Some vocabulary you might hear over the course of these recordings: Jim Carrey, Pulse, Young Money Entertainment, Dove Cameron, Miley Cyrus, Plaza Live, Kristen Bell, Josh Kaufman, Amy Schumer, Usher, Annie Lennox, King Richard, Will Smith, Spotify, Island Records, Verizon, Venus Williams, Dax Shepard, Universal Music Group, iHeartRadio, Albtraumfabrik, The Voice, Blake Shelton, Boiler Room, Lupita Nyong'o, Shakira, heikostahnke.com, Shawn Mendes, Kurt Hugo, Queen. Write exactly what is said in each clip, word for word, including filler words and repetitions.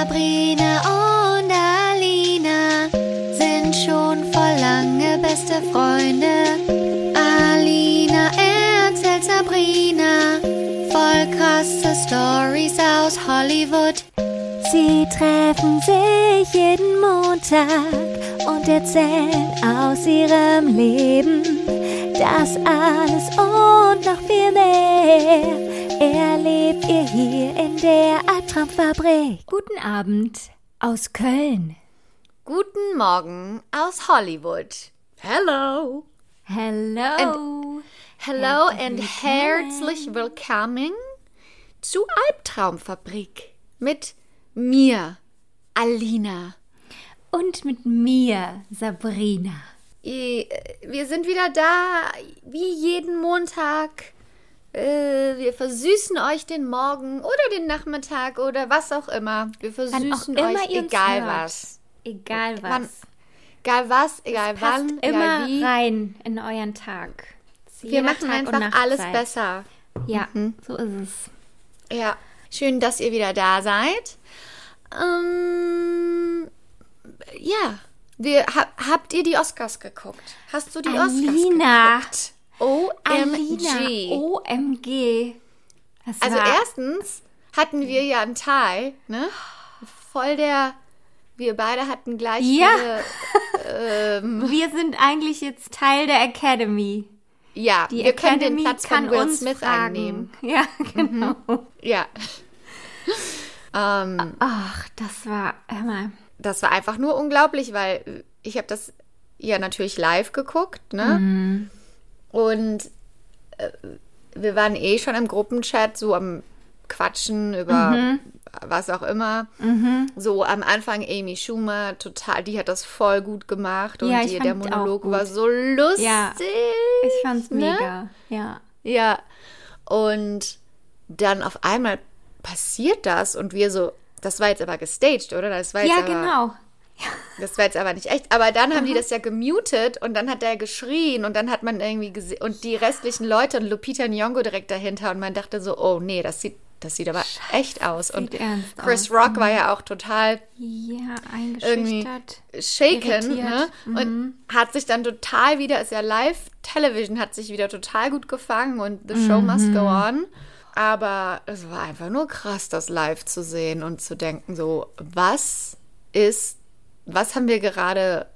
Sabrina und Alina sind schon voll lange beste Freunde. Alina erzählt Sabrina voll krasse Stories aus Hollywood. Sie treffen sich jeden Montag und erzählen aus ihrem Leben. Das alles und noch viel mehr erlebt ihr hier in der Albtraumfabrik. Guten Abend aus Köln. Guten Morgen aus Hollywood. Hello. Hello. And hello and herzlich willkommen zu Albtraumfabrik mit mir, Alina. Und mit mir, Sabrina. Wir sind wieder da, wie jeden Montag. Wir versüßen euch den Morgen oder den Nachmittag oder was auch immer. Wir versüßen euch egal was. Egal was. Egal was, egal wann, egal wie. Immer rein in euren Tag. Wir machen einfach alles besser. Ja, mhm. So ist es. Ja, schön, dass ihr wieder da seid. Ähm, ja, wir, hab, habt ihr die Oscars geguckt? Hast du die Alina. Oscars geguckt? O M G. O M G. Das also erstens hatten wir ja einen Teil, ne? Voll der, wir beide hatten gleich ja. viele, ähm, wir sind eigentlich jetzt Teil der Academy. Ja, die wir Academy können den Platz von Will Smith fragen. Annehmen. Ja, genau. Mhm. Ja. ähm, Ach, das war, hör mal. Das war einfach nur unglaublich, weil ich habe das ja natürlich live geguckt, ne? Mhm. Und äh, wir waren eh schon im Gruppenchat so am Quatschen über mhm. was auch immer. Mhm. So am Anfang Amy Schumer, total, die hat das voll gut gemacht. Und ja, die, der Monolog war so lustig. Ja, ich fand's ne? mega. Ja. Ja. Und dann auf einmal passiert das und wir so, das war jetzt aber gestaged, oder? Das war jetzt ja, aber, genau. Das war jetzt aber nicht echt. Aber dann haben mhm. die das ja gemutet und dann hat der geschrien und dann hat man irgendwie gesehen und die restlichen Leute und Lupita Nyong'o direkt dahinter und man dachte so, oh nee, das sieht, das sieht aber Scheiße, echt aus. Und Chris aus. Rock mhm. war ja auch total ja, eingeschüchtert, shaken, ne? mhm. und hat sich dann total wieder, ist ja Live-Television, hat sich wieder total gut gefangen und the show mhm. must go on. Aber es war einfach nur krass, das live zu sehen und zu denken so, was ist Was haben wir gerade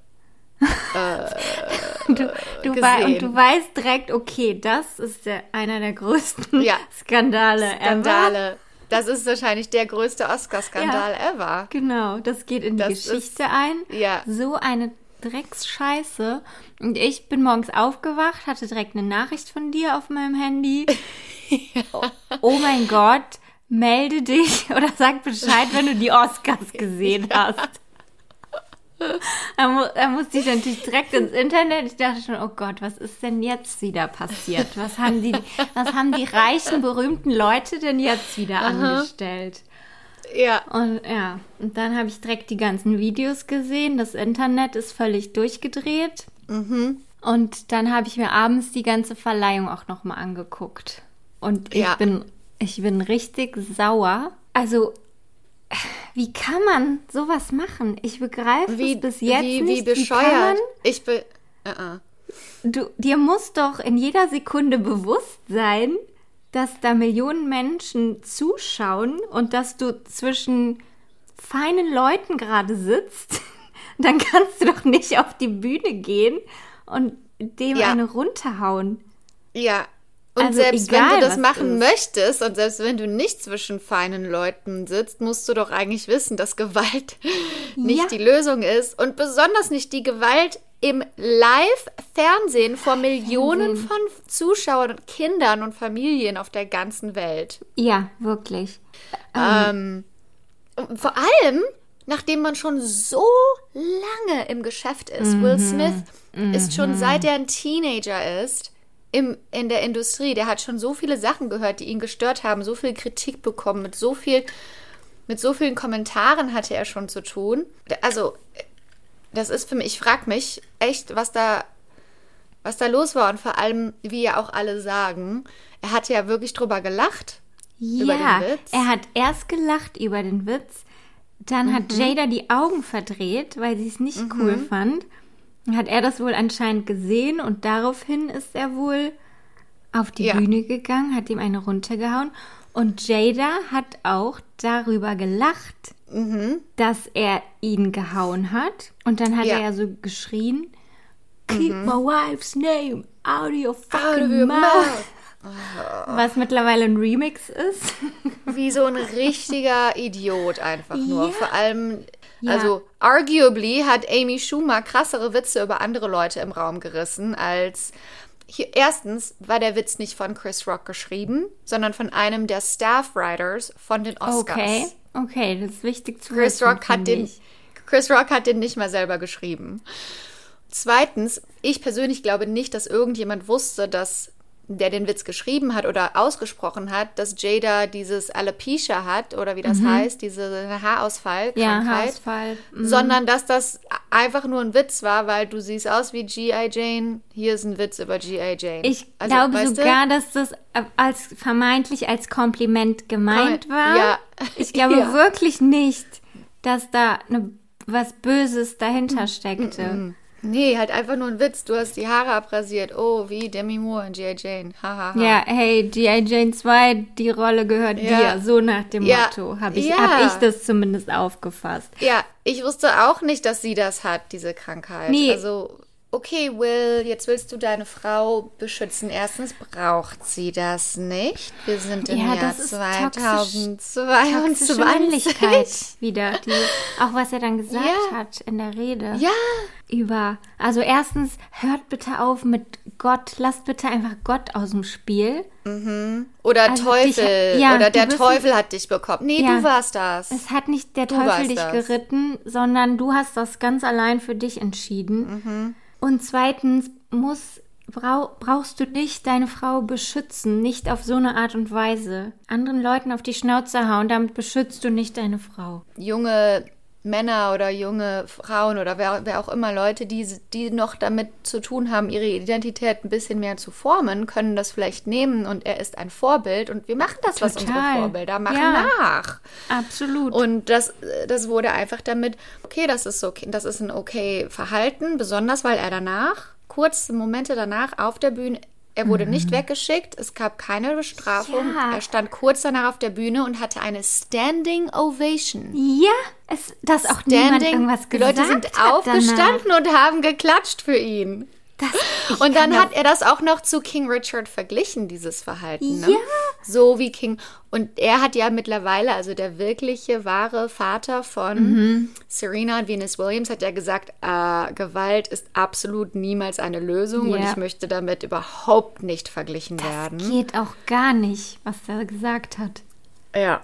äh, du, du gesehen? War, und du weißt direkt, okay, das ist der, einer der größten ja. Skandale, Skandale ever. Das ist wahrscheinlich der größte Oscar-Skandal ja, ever. Genau, das geht in die das Geschichte ist, ein. Ja. So eine Drecksscheiße. Und ich bin morgens aufgewacht, hatte direkt eine Nachricht von dir auf meinem Handy. ja. Oh mein Gott, melde dich oder sag Bescheid, wenn du die Oscars gesehen ja. hast. Da musste ich natürlich direkt ins Internet. Ich dachte schon, oh Gott, was ist denn jetzt wieder passiert? Was haben die, was haben die reichen, berühmten Leute denn jetzt wieder Aha. angestellt? Ja. Und ja, und dann habe ich direkt die ganzen Videos gesehen. Das Internet ist völlig durchgedreht. Mhm. Und dann habe ich mir abends die ganze Verleihung auch nochmal angeguckt. Und ich ja. bin, ich bin richtig sauer. Also wie kann man sowas machen? Ich begreife wie, es bis jetzt wie, nicht. Wie bescheuert. Wie ich be- uh-uh. du, dir muss doch in jeder Sekunde bewusst sein, dass da Millionen Menschen zuschauen und dass du zwischen feinen Leuten gerade sitzt. Dann kannst du doch nicht auf die Bühne gehen und dem ja. eine runterhauen. Ja. Und also selbst egal, wenn du das machen ist. möchtest und selbst wenn du nicht zwischen feinen Leuten sitzt, musst du doch eigentlich wissen, dass Gewalt nicht ja. die Lösung ist und besonders nicht die Gewalt im Live-Fernsehen vor Millionen Fernsehen. von Zuschauern und Kindern und Familien auf der ganzen Welt. Ja, wirklich. Ähm, ähm. Vor allem, nachdem man schon so lange im Geschäft ist. Mhm. Will Smith mhm. ist schon seit er ein Teenager ist, Im, in der Industrie, der hat schon so viele Sachen gehört, die ihn gestört haben, so viel Kritik bekommen, mit so viel, mit so vielen Kommentaren hatte er schon zu tun. Also, das ist für mich, ich frage mich echt, was da, was da los war und vor allem, wie ja auch alle sagen, er hat ja wirklich drüber gelacht, ja, über den Witz. Ja, er hat erst gelacht über den Witz, Dann hat mhm. Jada die Augen verdreht, weil sie es nicht mhm. cool fand. Hat er das wohl anscheinend gesehen und daraufhin ist er wohl auf die ja. Bühne gegangen, hat ihm eine runtergehauen. Und Jada hat auch darüber gelacht, mhm. dass er ihn gehauen hat. Und dann hat ja. er ja so geschrien, keep mhm. my wife's name out of your fucking your mouth. mouth. Was mittlerweile ein Remix ist. Wie so ein richtiger Idiot einfach nur. Ja. Vor allem, ja. also arguably hat Amy Schumer krassere Witze über andere Leute im Raum gerissen als... Hier, erstens war der Witz nicht von Chris Rock geschrieben, sondern von einem der Staff-Writers von den Oscars. Okay, okay, das ist wichtig zu Chris wissen, Rock hat den, Chris Rock hat den nicht mal selber geschrieben. Zweitens, ich persönlich glaube nicht, dass irgendjemand wusste, dass... der den Witz geschrieben hat oder ausgesprochen hat, dass Jada dieses Alopecia hat oder wie das mhm. heißt, diese Haarausfallkrankheit, ja, Haarausfall. Mhm. sondern dass das einfach nur ein Witz war, weil du siehst aus wie G I Jane, hier ist ein Witz über G I Jane. Ich also, glaube sogar, du? dass das als vermeintlich als Kompliment gemeint Kom- war. Ja. Ich glaube ja. wirklich nicht, dass da eine, was Böses dahinter steckte. Mhm. Nee, halt einfach nur ein Witz. Du hast die Haare abrasiert. Oh, wie Demi Moore in G I Jane. Hahaha. Ha, ha. Ja, hey, G I Jane zwei, die Rolle gehört ja. dir. So nach dem ja. Motto habe ich, ja. hab ich das zumindest aufgefasst. Ja, ich wusste auch nicht, dass sie das hat, diese Krankheit. Nee. Also, okay, Will, jetzt willst du deine Frau beschützen. Erstens braucht sie das nicht. Wir sind im ja, Jahr das ist zweitausendzweiundzwanzig. Toxische Männlichkeit wieder. Die, auch was er dann gesagt ja. hat in der Rede. Ja. Über, also erstens, hört bitte auf mit Gott, lasst bitte einfach Gott aus dem Spiel. Mhm. Oder also Teufel, dich, ja, oder der Teufel nicht, hat dich bekommen. Nee, ja, du warst das. Es hat nicht der du Teufel dich das. geritten, sondern du hast das ganz allein für dich entschieden. Mhm. Und zweitens muss, brau, brauchst du dich, deine Frau beschützen, nicht auf so eine Art und Weise. Anderen Leuten auf die Schnauze hauen, damit beschützt du nicht deine Frau. Junge Männer oder junge Frauen oder wer, wer auch immer, Leute, die, die noch damit zu tun haben, ihre Identität ein bisschen mehr zu formen, können das vielleicht nehmen und er ist ein Vorbild und wir machen das, Total. was unsere Vorbilder machen ja. nach. Absolut. Und das, das wurde einfach damit, okay, das ist okay, das ist ein okay Verhalten, besonders weil er danach, kurze Momente danach auf der Bühne, er wurde mhm. nicht weggeschickt, es gab keine Bestrafung. Ja. Er stand kurz danach auf der Bühne und hatte eine Standing Ovation. Ja, es, dass auch Standing, niemand irgendwas gesagt hat. Die Leute sind aufgestanden danach. und haben geklatscht für ihn. Das, und dann hat er das auch noch zu King Richard verglichen, dieses Verhalten. Ne? Ja. So wie King. Und er hat ja mittlerweile, also der wirkliche, wahre Vater von mhm. Serena und Venus Williams, hat ja gesagt, äh, Gewalt ist absolut niemals eine Lösung ja. und ich möchte damit überhaupt nicht verglichen das werden. Das geht auch gar nicht, was er gesagt hat. Ja.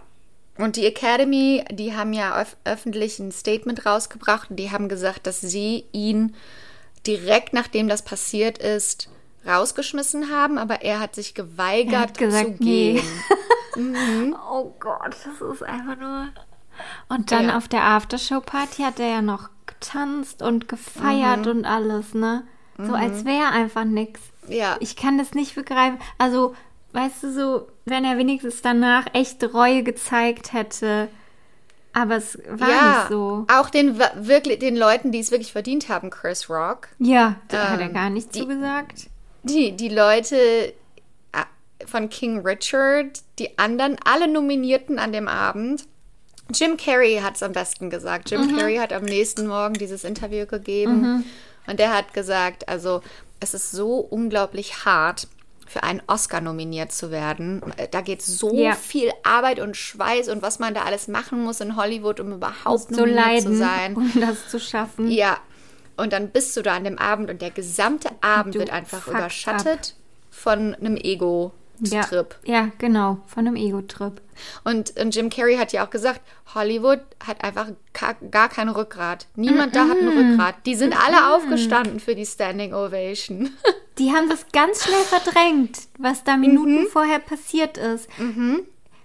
Und die Academy, die haben ja öf- öffentlich ein Statement rausgebracht und die haben gesagt, dass sie ihn direkt nachdem das passiert ist, rausgeschmissen haben, aber er hat sich geweigert er hat gesagt, zu gehen. Nee. mhm. Oh Gott, das ist einfach nur... Und dann ja. auf der Aftershow-Party hat er ja noch getanzt und gefeiert mhm. und alles, ne? Mhm. So als wäre einfach nix. Ja. Ich kann das nicht begreifen. Also, weißt du, so, wenn er wenigstens danach echte Reue gezeigt hätte... Aber es war ja, nicht so. Auch den, wirklich, den Leuten, die es wirklich verdient haben, Chris Rock. Ja, da ähm, hat er gar nichts zugesagt. Die, die Leute von King Richard, die anderen, alle Nominierten an dem Abend. Jim Carrey hat es am besten gesagt. Jim mhm. Carrey hat am nächsten Morgen dieses Interview gegeben. Mhm. Und der hat gesagt, also es ist so unglaublich hart, für einen Oscar nominiert zu werden. Da geht so ja. viel Arbeit und Schweiß und was man da alles machen muss in Hollywood, um überhaupt nominiert zu sein. Um das zu schaffen. Ja, und dann bist du da an dem Abend und der gesamte Abend du wird einfach überschattet ab. von einem Ego-Trip. Ja. ja, genau, von einem Ego-Trip. Und, und Jim Carrey hat ja auch gesagt, Hollywood hat einfach ka- gar kein Rückgrat. Niemand mm-mm. da hat ein Rückgrat. Die sind mm-mm. alle aufgestanden für die Standing Ovation. Die haben das ganz schnell verdrängt, was da Minuten mhm. vorher passiert ist. Mhm.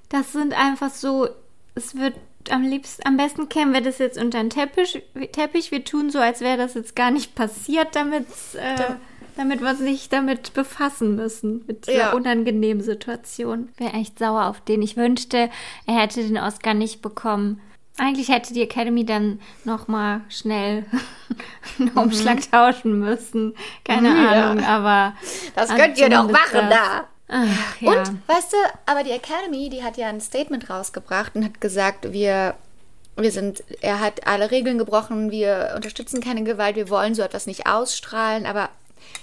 Das sind einfach so, es wird am liebsten, am besten kämen wir das jetzt unter den Teppich. Teppich. Wir tun so, als wäre das jetzt gar nicht passiert, damit äh, da. damit wir uns nicht damit befassen müssen, mit dieser ja. unangenehmen Situation. Ich wäre echt sauer auf den. Ich wünschte, er hätte den Oscar nicht bekommen. Eigentlich hätte die Academy dann nochmal schnell einen mhm. Umschlag tauschen müssen. Keine mhm, Ahnung, ja. aber... Das könnt ihr doch machen das. da. Ach, ja. Und, weißt du, aber die Academy, die hat ja ein Statement rausgebracht und hat gesagt, wir, wir sind, er hat alle Regeln gebrochen, wir unterstützen keine Gewalt, wir wollen so etwas nicht ausstrahlen, aber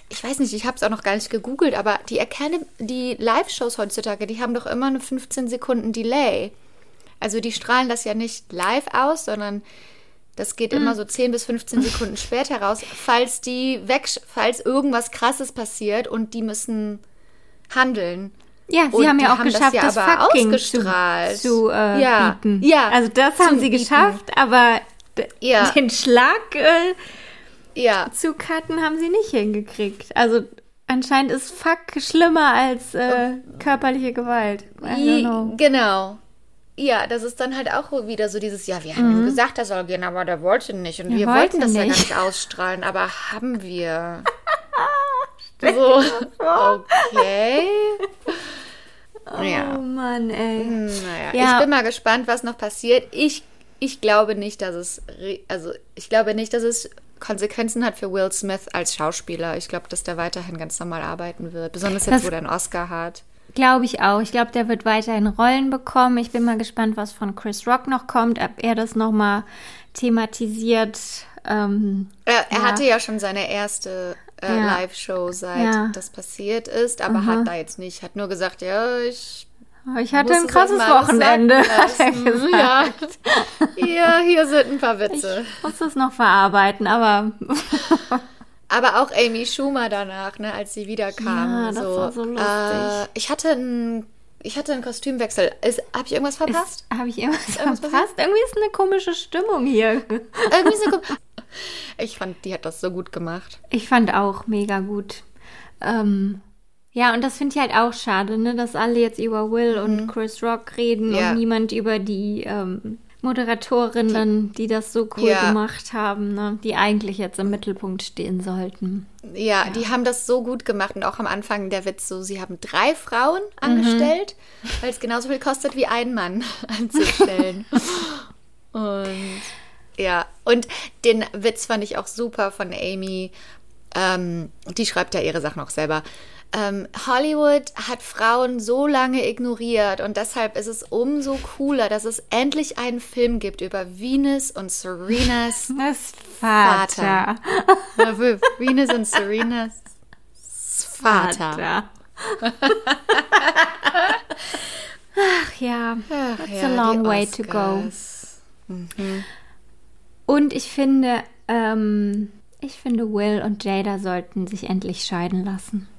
ich weiß nicht, ich habe es auch noch gar nicht gegoogelt, aber die Academy, die Live-Shows heutzutage, die haben doch immer eine fünfzehn Sekunden Delay. Also die strahlen das ja nicht live aus, sondern das geht mm. immer so zehn bis fünfzehn Sekunden später raus, falls die weg, falls irgendwas Krasses passiert und die müssen handeln. Ja, sie und haben ja auch haben geschafft, das, ja das Fucking zu, zu äh, ja. bieten. Ja, also das haben sie bieten. geschafft, aber d- ja. den Schlag äh, ja. zu cutten haben sie nicht hingekriegt. Also anscheinend ist Fuck schlimmer als äh, körperliche Gewalt. I don't know. Genau. Ja, das ist dann halt auch wieder so dieses, ja, wir haben mhm. ihm gesagt, er soll gehen, aber der wollte nicht. Und wir, wir wollten, wollten das nicht. ja gar nicht ausstrahlen, aber haben wir... So, okay. Oh ja. Mann, ey. Naja, ja. Ich bin mal gespannt, was noch passiert. Ich, ich glaube nicht, dass es also ich glaube nicht, dass es Konsequenzen hat für Will Smith als Schauspieler. Ich glaube, dass der weiterhin ganz normal arbeiten wird. Besonders jetzt, das wo der einen Oscar hat. Glaube ich auch. Ich glaube, der wird weiterhin Rollen bekommen. Ich bin mal gespannt, was von Chris Rock noch kommt, ob er das nochmal thematisiert. Ähm, er, er ja. hatte ja schon seine erste... Äh, ja. Live-Show, seit ja. das passiert ist, aber Aha. hat da jetzt nicht, hat nur gesagt, ja, ich ich hatte ein krasses Wochenende, hat er gesagt. Ja. ja, hier sind ein paar Witze. Ich muss das noch verarbeiten, aber aber auch Amy Schumer danach, ne, als sie wiederkam. Ja, das so, war so lustig. Äh, ich hatte ein Ich hatte einen Kostümwechsel. Habe ich irgendwas verpasst? Habe ich irgendwas, irgendwas verpasst? verpasst? Irgendwie ist eine komische Stimmung hier. Irgendwie so kom- Ich fand, die hat das so gut gemacht. Ich fand auch mega gut. Ähm, ja, und das finde ich halt auch schade, ne, dass alle jetzt über Will mhm. und Chris Rock reden ja. und niemand über die ähm, Moderatorinnen, die, die das so cool ja. gemacht haben, ne, die eigentlich jetzt im Mittelpunkt stehen sollten. Ja, ja, die haben das so gut gemacht und auch am Anfang der Witz so, sie haben drei Frauen angestellt, mhm. weil es genauso viel kostet wie ein Mann anzustellen. Und ja, und den Witz fand ich auch super von Amy. Ähm, die schreibt ja ihre Sachen auch selber. Ähm, Hollywood hat Frauen so lange ignoriert und deshalb ist es umso cooler, dass es endlich einen Film gibt über Venus und Serenas Vater. Vater. Venus und Serenas Vater. Vater. Ach ja, Ach it's ja, a long way to go. Mhm. Und ich finde, ähm, ich finde, Will und Jada sollten sich endlich scheiden lassen.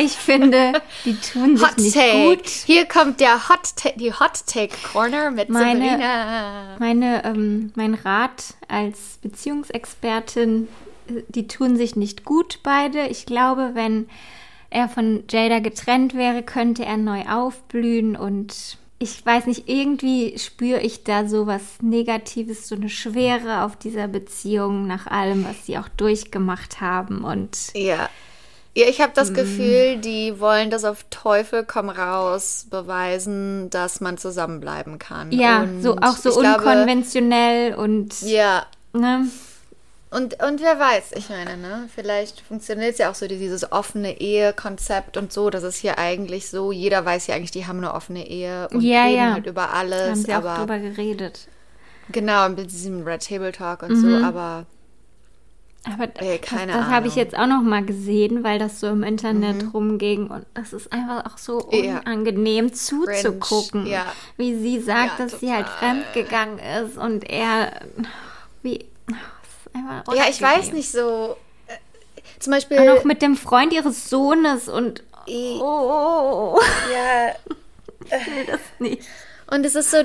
Ich finde, die tun sich Hot nicht Take. gut. Hier kommt der Hot Ta- die Hot Take Corner mit meine, Sabrina. Meine, ähm, mein Rat als Beziehungsexpertin, die tun sich nicht gut beide. Ich glaube, wenn er von Jada getrennt wäre, könnte er neu aufblühen und ich weiß nicht, irgendwie spüre ich da so was Negatives, so eine Schwere auf dieser Beziehung nach allem, was sie auch durchgemacht haben und ja. Ja, ich habe das Gefühl, die wollen das auf Teufel komm raus beweisen, dass man zusammenbleiben kann. Ja, und so auch so unkonventionell glaube, und... Ja. Ne? Und, und wer weiß, ich meine, ne, vielleicht funktioniert es ja auch so, dieses offene Ehe-Konzept und so, das ist hier eigentlich so, jeder weiß ja eigentlich, die haben eine offene Ehe und ja, reden ja. halt über alles. Haben sie aber, auch drüber geredet. Genau, mit diesem Red Table Talk und mhm. so, aber... Aber Ey, das, das habe ich jetzt auch noch mal gesehen, weil das so im Internet mhm. rumging. Und das ist einfach auch so unangenehm ja. zuzugucken, ja. wie sie sagt, ja, dass total. sie halt fremdgegangen ist. Und er, wie, das ist einfach unangenehm. Ja, ich weiß nicht so, äh, zum Beispiel... Und auch mit dem Freund ihres Sohnes und... Ich, oh, oh, oh, oh. Ja. Ich will das nicht. Und es ist so,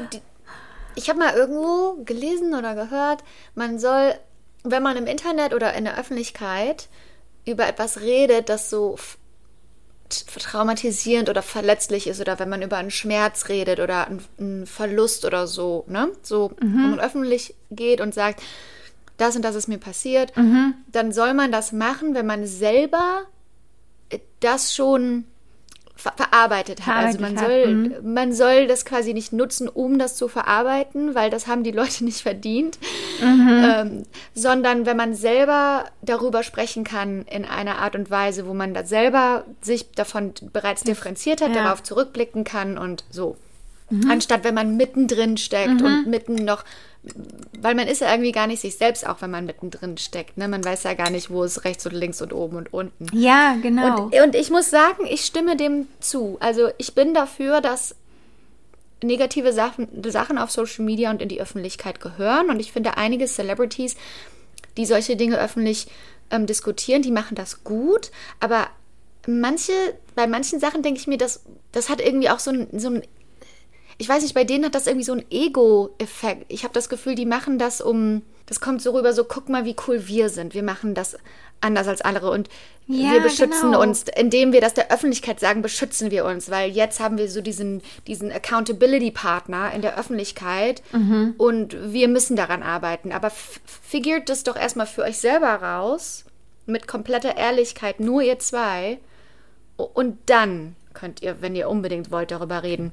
ich habe mal irgendwo gelesen oder gehört, man soll... Wenn man im Internet oder in der Öffentlichkeit über etwas redet, das so f- traumatisierend oder verletzlich ist oder wenn man über einen Schmerz redet oder einen, einen Verlust oder so, ne? So, mhm. wenn man öffentlich geht und sagt, das und das ist mir passiert, mhm. dann soll man das machen, wenn man selber das schon ver- verarbeitet hat. Verarbeitet also man hat. soll mhm. man soll das quasi nicht nutzen, um das zu verarbeiten, weil das haben die Leute nicht verdient, mhm. ähm, sondern wenn man selber darüber sprechen kann in einer Art und Weise, wo man da selber sich davon bereits differenziert hat, ja. darauf zurückblicken kann und so. Mhm. Anstatt wenn man mittendrin steckt mhm. und mitten noch, weil man ist ja irgendwie gar nicht sich selbst, auch wenn man mittendrin steckt. Ne? Man weiß ja gar nicht, wo es rechts und links und oben und unten. Ja, genau. Und, und ich muss sagen, ich stimme dem zu. Also ich bin dafür, dass negative Sachen, Sachen auf Social Media und in die Öffentlichkeit gehören. Und ich finde, einige Celebrities, die solche Dinge öffentlich ähm, diskutieren, die machen das gut. Aber manche, bei manchen Sachen denke ich mir, das, das hat irgendwie auch so ein, so ein ich weiß nicht, bei denen hat das irgendwie so einen Ego-Effekt. Ich habe das Gefühl, die machen das um, das kommt so rüber, so guck mal, wie cool wir sind. Wir machen das anders als andere und ja, wir beschützen genau. uns, indem wir das der Öffentlichkeit sagen, beschützen wir uns, weil jetzt haben wir so diesen, diesen Accountability-Partner in der Öffentlichkeit mhm. und wir müssen daran arbeiten. Aber f- figurt das doch erstmal für euch selber raus, mit kompletter Ehrlichkeit, nur ihr zwei, und dann könnt ihr, wenn ihr unbedingt wollt, darüber reden.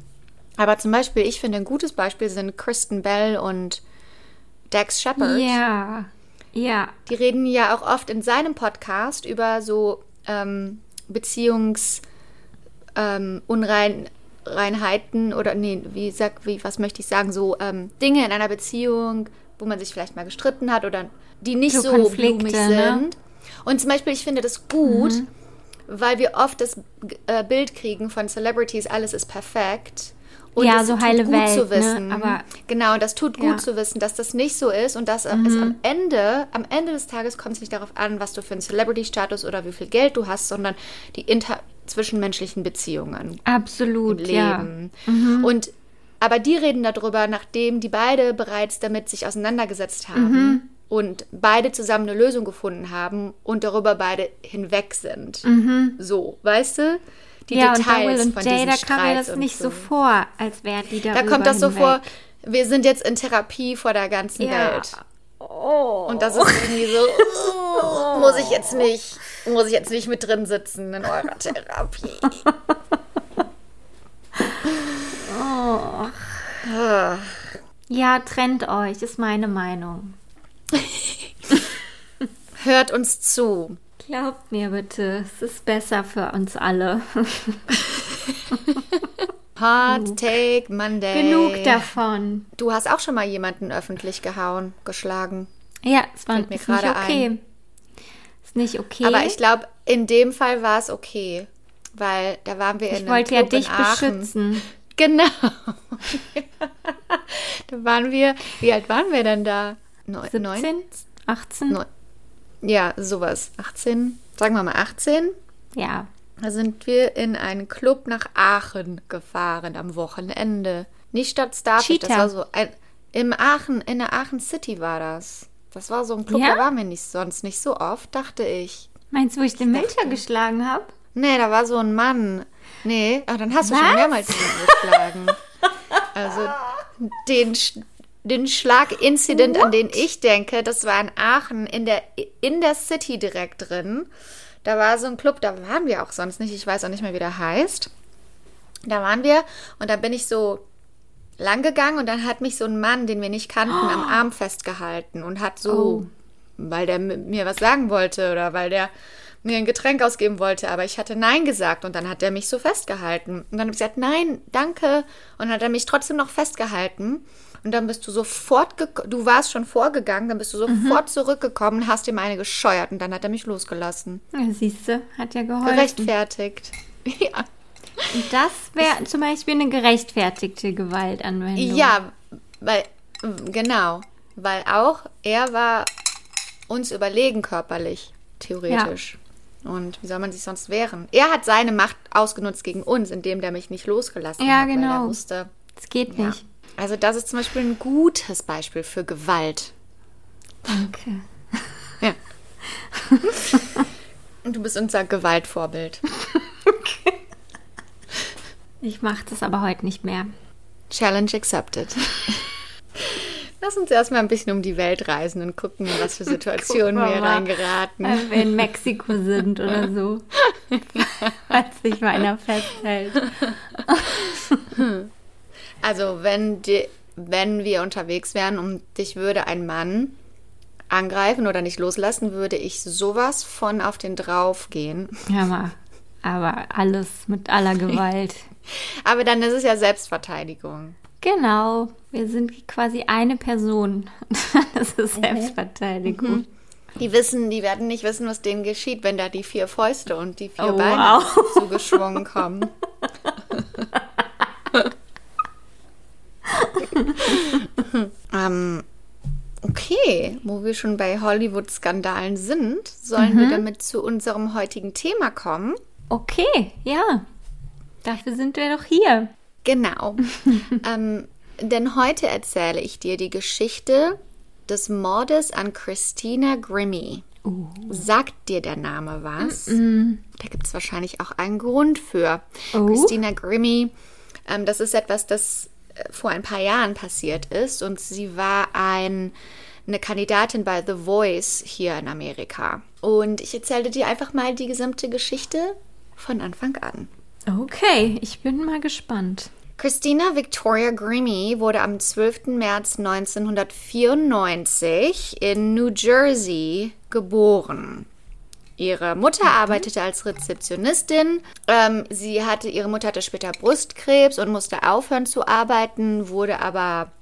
Aber zum Beispiel, ich finde, ein gutes Beispiel sind Kristen Bell und Dax Shepard. Ja, ja. Die reden ja auch oft in seinem Podcast über so ähm, Beziehungsunreinheiten ähm, oder, nee, wie sag, wie, was möchte ich sagen, so ähm, Dinge in einer Beziehung, wo man sich vielleicht mal gestritten hat oder die nicht so, so blumig sind. Ne? Und zum Beispiel, ich finde das gut, mhm. weil wir oft das äh, Bild kriegen von Celebrities, alles ist perfekt. Und ja, das so tut heile gut Welt, zu wissen. Ne? Aber genau, und das tut gut ja. zu wissen, dass das nicht so ist und dass mhm. es am Ende, am Ende des Tages kommt es nicht darauf an, was du für einen Celebrity-Status oder wie viel Geld du hast, sondern die inter- zwischenmenschlichen Beziehungen. Absolut, im Leben. Ja. Mhm. Und, aber die reden darüber, nachdem die beide bereits damit sich auseinandergesetzt haben mhm. und beide zusammen eine Lösung gefunden haben und darüber beide hinweg sind. Mhm. So, weißt du? Die ja, Details und von Jada kam mir das nicht so. so vor, als wären die darüber. Da kommt das so hinweg. vor, wir sind jetzt in Therapie vor der ganzen ja. Welt. Oh. Und das ist irgendwie so, oh, muss ich jetzt nicht, muss ich jetzt nicht mit drin sitzen in eurer Therapie. oh. Ja, trennt euch, ist meine Meinung. Hört uns zu. Glaubt mir bitte, es ist besser für uns alle. Hot Take Monday. Genug davon. Du hast auch schon mal jemanden öffentlich gehauen, geschlagen. Ja, es war, ist mir gerade nicht okay. Ein. Ist nicht okay. Aber ich glaube, in dem Fall war es okay, weil da waren wir ich in einem Ich wollte ja dich beschützen. Genau. Da waren wir, wie alt waren wir denn da? neunzehn, achtzehn neun Ja, sowas. achtzehn Sagen wir mal achtzehn Ja. Da sind wir in einen Club nach Aachen gefahren am Wochenende. Nicht statt Starfish, das war so ein, im Aachen, in der Aachen City war das. Das war so ein Club, ja? Da waren wir nicht, sonst nicht so oft, dachte ich. Meinst du, wo ich den Milcher geschlagen habe? Nee, da war so ein Mann. Nee, ach, dann hast Was? du schon mehrmals jemanden geschlagen. Also den... Den Schlag-Incident, What? an den ich denke, das war in Aachen, in der, in der City direkt drin. Da war so ein Club, da waren wir auch sonst nicht. Ich weiß auch nicht mehr, wie der heißt. Da waren wir und da bin ich so lang gegangen und dann hat mich so ein Mann, den wir nicht kannten, oh. am Arm festgehalten und hat so, oh. weil der mir was sagen wollte oder weil der mir ein Getränk ausgeben wollte, aber ich hatte Nein gesagt und dann hat er mich so festgehalten. Und dann habe ich gesagt, nein, danke. Und dann hat er mich trotzdem noch festgehalten. Und dann bist du sofort, ge- du warst schon vorgegangen, dann bist du sofort mhm. zurückgekommen, hast ihm eine gescheuert und dann hat er mich losgelassen. Ja, siehst du, hat ja geholfen. Gerechtfertigt. ja. Und das wäre zum Beispiel eine gerechtfertigte Gewaltanwendung. Ja, weil, genau, weil auch er war uns überlegen körperlich, theoretisch. Ja. Und wie soll man sich sonst wehren? Er hat seine Macht ausgenutzt gegen uns, indem der mich losgelassen ja, hat, genau. weil er wusste. Das geht ja. nicht. Also das ist zum Beispiel ein gutes Beispiel für Gewalt. Danke. Ja. Du bist unser Gewaltvorbild. Okay. Ich mache das aber heute nicht mehr. Challenge accepted. Lass uns erstmal ein bisschen um die Welt reisen und gucken, in was für Situationen wir, wir reingeraten. Wenn wir in Mexiko sind oder so. Falls sich mal einer festhält. Also, wenn, die, wenn wir unterwegs wären und dich würde ein Mann angreifen oder nicht loslassen, würde ich sowas von auf den drauf gehen. Ja, mal. Aber alles mit aller Gewalt. Aber dann ist es ja Selbstverteidigung. Genau, wir sind quasi eine Person. Das ist Selbstverteidigung. Mhm. Die wissen, die werden nicht wissen, was denen geschieht, wenn da die vier Fäuste und die vier oh, Beine wow. zugeschwungen kommen. ähm, okay, wo wir schon bei Hollywood-Skandalen sind, sollen mhm. wir damit zu unserem heutigen Thema kommen? Okay, ja. Dafür sind wir doch hier. Genau. ähm, denn heute erzähle ich dir die Geschichte des Mordes an Christina Grimmie. Uh. Sagt dir der Name was? Mm-mm. Da gibt es wahrscheinlich auch einen Grund für. Oh. Christina Grimmie, ähm, das ist etwas, das vor ein paar Jahren passiert ist. Und sie war ein, eine Kandidatin bei The Voice hier in Amerika. Und ich erzähle dir einfach mal die gesamte Geschichte von Anfang an. Okay, ich bin mal gespannt. Christina Victoria Grimmie wurde am zwölften März neunzehnhundertvierundneunzig in New Jersey geboren. Ihre Mutter arbeitete als Rezeptionistin. Ähm, sie hatte, ihre Mutter hatte später Brustkrebs und musste aufhören zu arbeiten, wurde aber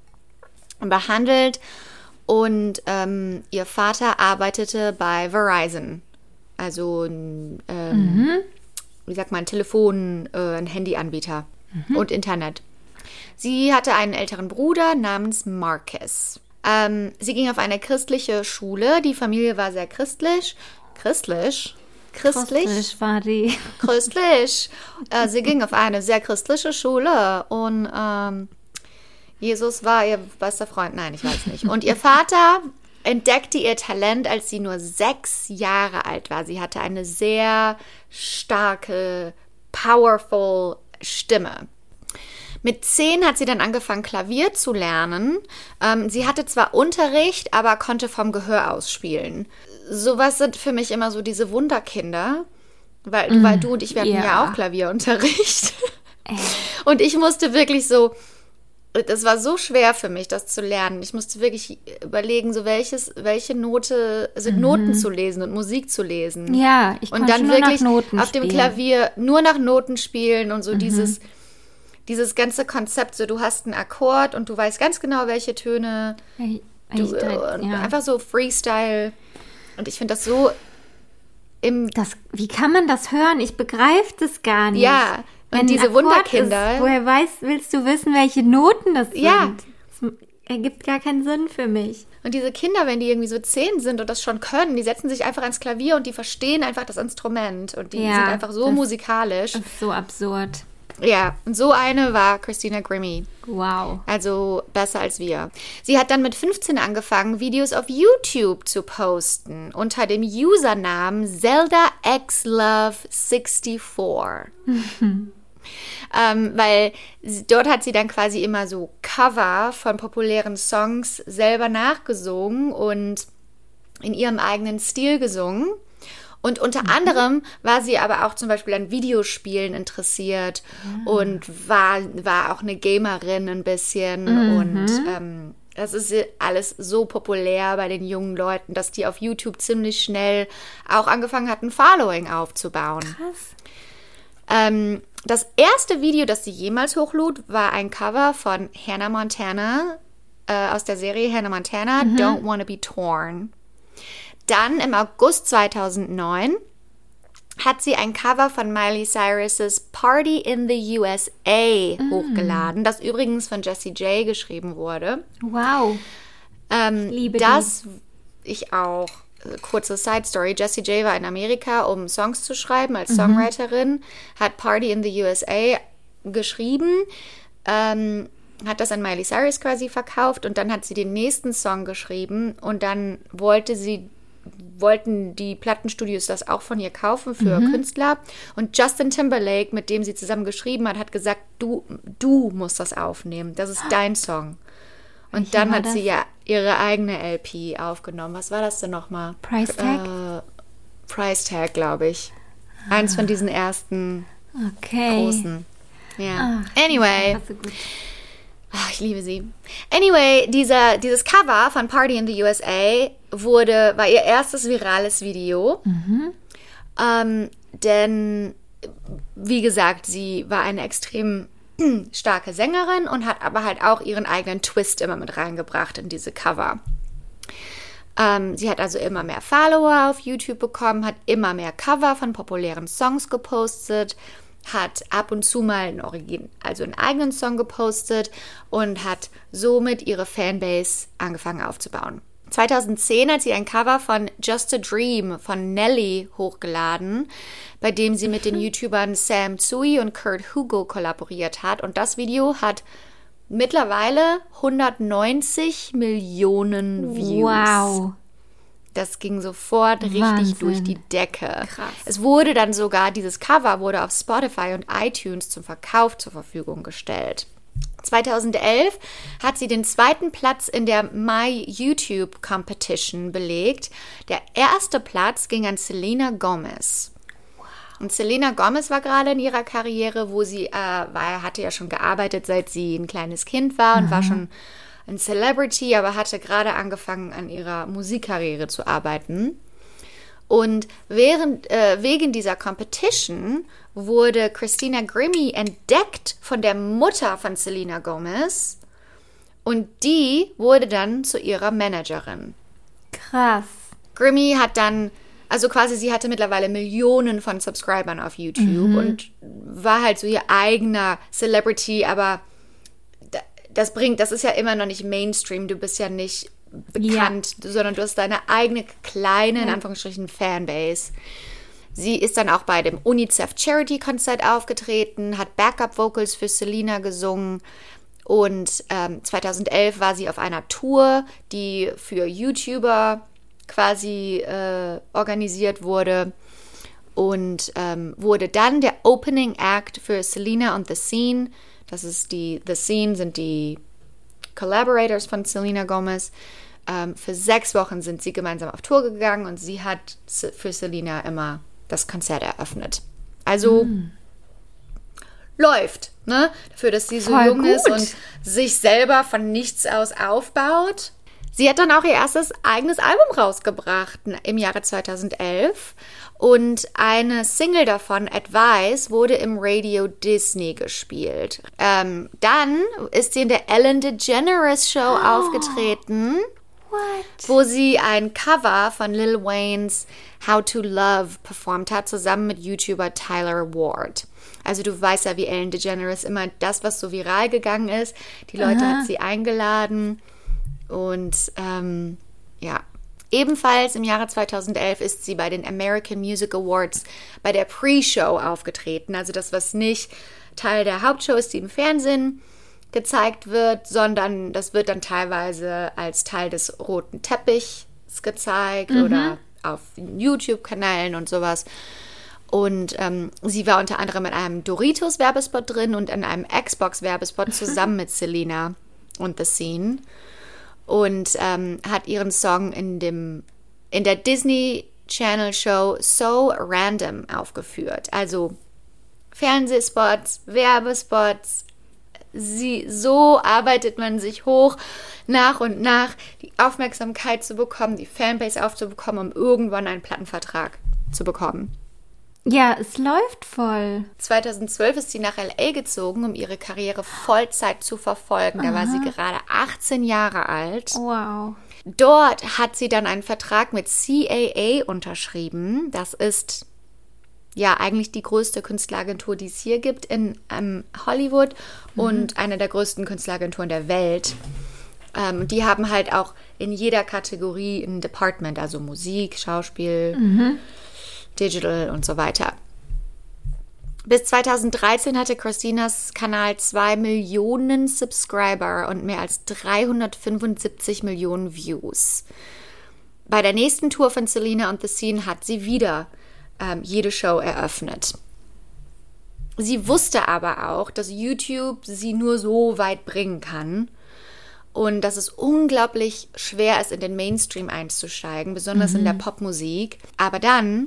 behandelt. Und ähm, ihr Vater arbeitete bei Verizon. Also ähm, mhm. wie sagt man, Telefon, äh, ein Handyanbieter mhm. und Internet. Sie hatte einen älteren Bruder namens Marcus. Ähm, sie ging auf eine christliche Schule. Die Familie war sehr christlich. Christlich? Christlich? Christlich war die. Christlich. Äh, sie ging auf eine sehr christliche Schule und ähm, Jesus war ihr bester Freund. Nein, ich weiß nicht. Und ihr Vater entdeckte ihr Talent, als sie nur sechs Jahre alt war. Sie hatte eine sehr starke, powerful Stimme. Mit zehn hat sie dann angefangen, Klavier zu lernen. Ähm, sie hatte zwar Unterricht, aber konnte vom Gehör aus spielen. Sowas sind für mich immer so diese Wunderkinder, weil, mm, weil du und ich, wir hatten yeah. ja auch Klavierunterricht. Und ich musste wirklich so... Das war so schwer für mich, das zu lernen. Ich musste wirklich überlegen, so welches, welche Note, also mhm. Noten zu lesen und Musik zu lesen. Ja, ich konnte nur nach Noten spielen. Und dann wirklich auf dem Klavier nur nach Noten spielen und so mhm. dieses, dieses ganze Konzept, so du hast einen Akkord und du weißt ganz genau, welche Töne. Ich, du, ich, und ja. Einfach so Freestyle. Und ich finde das so im... Das, wie kann man das hören? Ich begreife das gar nicht. Ja, wenn und diese Akkord Wunderkinder. Ist, woher weißt, willst du wissen, welche Noten das sind? Ja. Das ergibt gar keinen Sinn für mich. Und diese Kinder, wenn die irgendwie so zehn sind und das schon können, die setzen sich einfach ans Klavier und die verstehen einfach das Instrument. Und die ja, sind einfach so das musikalisch. Das ist so absurd. Ja, und so eine war Christina Grimmie. Wow. Also besser als wir. Sie hat dann mit fünfzehn angefangen, Videos auf YouTube zu posten unter dem Usernamen Zelda X Love sechs vier. Mhm. Ähm, weil dort hat sie dann quasi immer so Cover von populären Songs selber nachgesungen und in ihrem eigenen Stil gesungen. Und unter mhm. anderem war sie aber auch zum Beispiel an Videospielen interessiert mhm. und war, war auch eine Gamerin ein bisschen. Mhm. Und ähm, das ist alles so populär bei den jungen Leuten, dass die auf YouTube ziemlich schnell auch angefangen hatten, Following aufzubauen. Krass. Ähm, das erste Video, das sie jemals hochlud, war ein Cover von Hannah Montana, äh, aus der Serie Hannah Montana, mhm. Don't Wanna Be Torn. Dann im August zweitausendneun hat sie ein Cover von Miley Cyrus' Party in the U S A mm. hochgeladen, das übrigens von Jessie J geschrieben wurde. Wow. Ähm, ich liebe das. Die. Ich auch. Kurze Side-Story. Jessie J war in Amerika, um Songs zu schreiben als mhm. Songwriterin, hat Party in the U S A geschrieben, ähm, hat das an Miley Cyrus quasi verkauft und dann hat sie den nächsten Song geschrieben und dann wollte sie wollten die Plattenstudios das auch von ihr kaufen für mhm. Künstler. Und Justin Timberlake, mit dem sie zusammen geschrieben hat, hat gesagt, du, du musst das aufnehmen. Das ist dein Song. Und Welche dann hat das? sie ja ihre eigene L P aufgenommen. Was war das denn nochmal? Price Tag? Äh, Price Tag, glaube ich. Ah. Eins von diesen ersten okay. großen. Ja. Ach, anyway. Das war so gut. Ach, ich liebe sie. Anyway, dieser, dieses Cover von Party in the U S A wurde, war ihr erstes virales Video. Mhm. Ähm, denn, wie gesagt, sie war eine extrem starke Sängerin und hat aber halt auch ihren eigenen Twist immer mit reingebracht in diese Cover. Ähm, sie hat also immer mehr Follower auf YouTube bekommen, hat immer mehr Cover von populären Songs gepostet, hat ab und zu mal einen, Origin- also einen eigenen Song gepostet und hat somit ihre Fanbase angefangen aufzubauen. zwanzig zehn hat sie ein Cover von Just a Dream von Nelly hochgeladen, bei dem sie mit den YouTubern Sam Tsui und Kurt Hugo kollaboriert hat. Und das Video hat mittlerweile hundertneunzig Millionen Views. Wow. Das ging sofort richtig Wahnsinn. Durch die Decke. Krass. Es wurde dann sogar, dieses Cover wurde auf Spotify und iTunes zum Verkauf zur Verfügung gestellt. zwanzig elf hat sie den zweiten Platz in der My YouTube Competition belegt. Der erste Platz ging an Selena Gomez. Wow. Und Selena Gomez war gerade in ihrer Karriere, wo sie äh, war, hatte ja schon gearbeitet, seit sie ein kleines Kind war und mhm. war schon ein Celebrity, aber hatte gerade angefangen, an ihrer Musikkarriere zu arbeiten. Und während, äh, wegen dieser Competition wurde Christina Grimmie entdeckt von der Mutter von Selena Gomez und die wurde dann zu ihrer Managerin. Krass. Grimmie hat dann, also quasi sie hatte mittlerweile Millionen von Subscribern auf YouTube mhm. und war halt so ihr eigener Celebrity, aber das bringt, das ist ja immer noch nicht Mainstream, du bist ja nicht bekannt, ja. sondern du hast deine eigene kleine, in Anführungsstrichen, Fanbase. Sie ist dann auch bei dem UNICEF-Charity-Konzert aufgetreten, hat Backup-Vocals für Selena gesungen und ähm, zwanzig elf war sie auf einer Tour, die für YouTuber quasi äh, organisiert wurde und ähm, wurde dann der Opening Act für Selena und The Scene. Das ist die, The Scene sind die Collaborators von Selena Gomez. Ähm, für sechs Wochen sind sie gemeinsam auf Tour gegangen und sie hat für Selena immer das Konzert eröffnet. Also mm. läuft, ne? Dafür, dass sie so voll jung gut. ist und sich selber von nichts aus aufbaut. Sie hat dann auch ihr erstes eigenes Album rausgebracht im Jahre zwanzig elf und eine Single davon, Advice, wurde im Radio Disney gespielt. Ähm, dann ist sie in der Ellen DeGeneres Show oh. aufgetreten, What? wo sie ein Cover von Lil Waynes How to Love performt hat, zusammen mit YouTuber Tyler Ward. Also du weißt ja, wie Ellen DeGeneres immer das, was so viral gegangen ist, die Leute Aha. hat sie eingeladen. Und ähm, ja, ebenfalls im Jahre zwanzig elf ist sie bei den American Music Awards bei der Pre-Show aufgetreten. Also das, was nicht Teil der Hauptshow ist, die im Fernsehen gezeigt wird, sondern das wird dann teilweise als Teil des roten Teppichs gezeigt mhm. oder auf YouTube-Kanälen und sowas. Und ähm, sie war unter anderem in einem Doritos-Werbespot drin und in einem Xbox-Werbespot zusammen mit Selena und The Scene. Und ähm, hat ihren Song in, dem, in der Disney Channel Show So Random aufgeführt. Also Fernsehspots, Werbespots, sie, so arbeitet man sich hoch, nach und nach die Aufmerksamkeit zu bekommen, die Fanbase aufzubekommen, um irgendwann einen Plattenvertrag zu bekommen. Ja, es läuft voll. zwanzig zwölf ist sie nach L A gezogen, um ihre Karriere Vollzeit zu verfolgen. Da Aha. war sie gerade achtzehn Jahre alt. Wow. Dort hat sie dann einen Vertrag mit C A A unterschrieben. Das ist ja eigentlich die größte Künstleragentur, die es hier gibt in ähm, Hollywood mhm. und eine der größten Künstleragenturen der Welt. Ähm, die haben halt auch in jeder Kategorie ein Department, also Musik, Schauspiel, mhm. Digital und so weiter. Bis zwanzig dreizehn hatte Christinas Kanal zwei Millionen Subscriber und mehr als dreihundertfünfundsiebzig Millionen Views. Bei der nächsten Tour von Selena und The Scene hat sie wieder ähm, jede Show eröffnet. Sie wusste aber auch, dass YouTube sie nur so weit bringen kann und dass es unglaublich schwer ist, in den Mainstream einzusteigen, besonders mhm. in der Popmusik. Aber dann,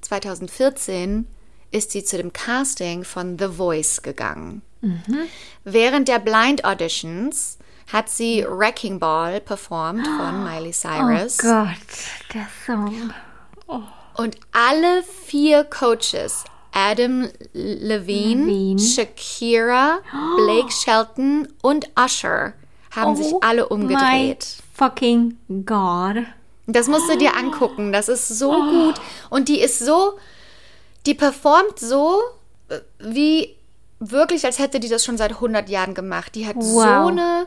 zwanzig vierzehn, ist sie zu dem Casting von The Voice gegangen. Mhm. Während der Blind Auditions hat sie Wrecking Ball performt von Miley Cyrus. Oh Gott, der Song. Oh. Und alle vier Coaches, Adam Levine, Levine. Shakira, Blake Shelton und Usher, haben oh sich alle umgedreht. My fucking God. Das musst du dir angucken, das ist so oh. gut. Und die ist so, die performt so, wie wirklich, als hätte die das schon seit hundert Jahren gemacht. Die hat wow. so eine,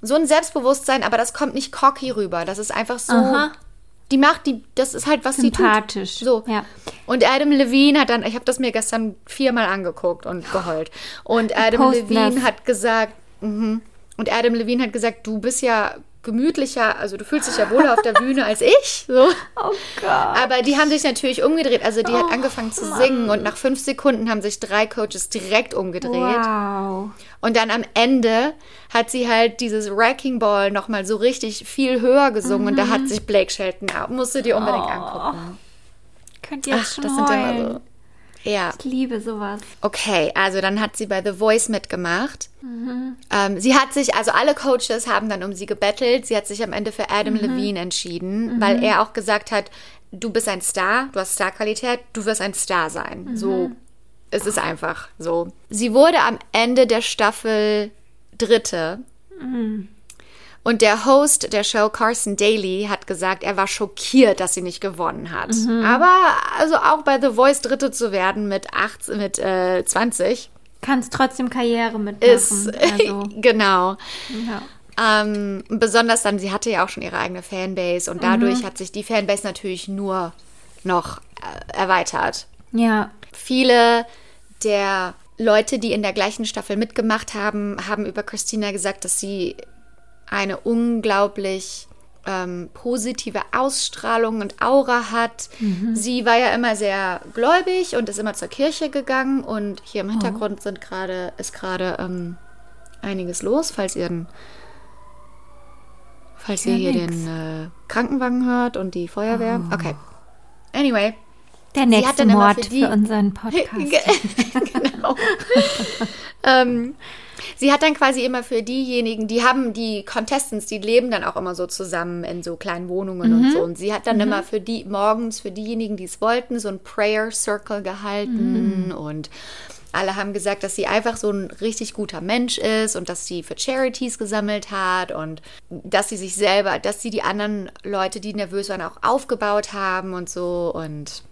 so ein Selbstbewusstsein, aber das kommt nicht cocky rüber. Das ist einfach so... Aha. Die macht, die, das ist halt, was sie tut. Sympathisch. So. Ja. Und Adam Levine hat dann, ich habe das mir gestern viermal angeguckt und geheult. Und Adam Levine hat gesagt, mm-hmm. und Adam Levine hat gesagt, du bist ja gemütlicher, also du fühlst dich ja wohler auf der Bühne als ich. So. Oh Gott. Aber die haben sich natürlich umgedreht. Also die oh, hat angefangen zu Mann. singen und nach fünf Sekunden haben sich drei Coaches direkt umgedreht. Wow. Und dann am Ende hat sie halt dieses Wrecking Ball nochmal so richtig viel höher gesungen mhm. und da hat sich Blake Shelton, musst du dir unbedingt oh. angucken. Könnt ihr jetzt Ach, das sind immer so. Ja. Ich liebe sowas. Okay, also dann hat sie bei The Voice mitgemacht. Mhm. Ähm, sie hat sich, also alle Coaches haben dann um sie gebettelt. Sie hat sich am Ende für Adam mhm. Levine entschieden, mhm. weil er auch gesagt hat, du bist ein Star, du hast Starqualität, du wirst ein Star sein. Mhm. So, es ist einfach so. Sie wurde am Ende der Staffel Dritte. Mhm. Und der Host der Show, Carson Daly, hat gesagt, er war schockiert, dass sie nicht gewonnen hat. Mhm. Aber also auch bei The Voice Dritte zu werden mit, achtzehn, mit äh, zwanzig. Kannst trotzdem Karriere mitmachen. Ist, also. Genau. Ja. Ähm, besonders dann, sie hatte ja auch schon ihre eigene Fanbase. Und dadurch mhm. hat sich die Fanbase natürlich nur noch äh, erweitert. Ja. Viele der Leute, die in der gleichen Staffel mitgemacht haben, haben über Christina gesagt, dass sie... eine unglaublich ähm, positive Ausstrahlung und Aura hat. Mhm. Sie war ja immer sehr gläubig und ist immer zur Kirche gegangen. Und hier im Hintergrund oh. sind grade, ist gerade ähm, einiges los, falls ihr, den, falls ja, ihr hier nix. den äh, Krankenwagen hört und die Feuerwehr. Oh. Okay. Anyway. Der nächste Mord für, die, für unseren Podcast. Genau. ähm, sie hat dann quasi immer für diejenigen, die haben die Contestants, die leben dann auch immer so zusammen in so kleinen Wohnungen mhm. und so. Und sie hat dann mhm. immer für die morgens, für diejenigen, die es wollten, so ein Prayer Circle gehalten. Mhm. Und alle haben gesagt, dass sie einfach so ein richtig guter Mensch ist und dass sie für Charities gesammelt hat und dass sie sich selber, dass sie die anderen Leute, die nervös waren, auch aufgebaut haben und so. Und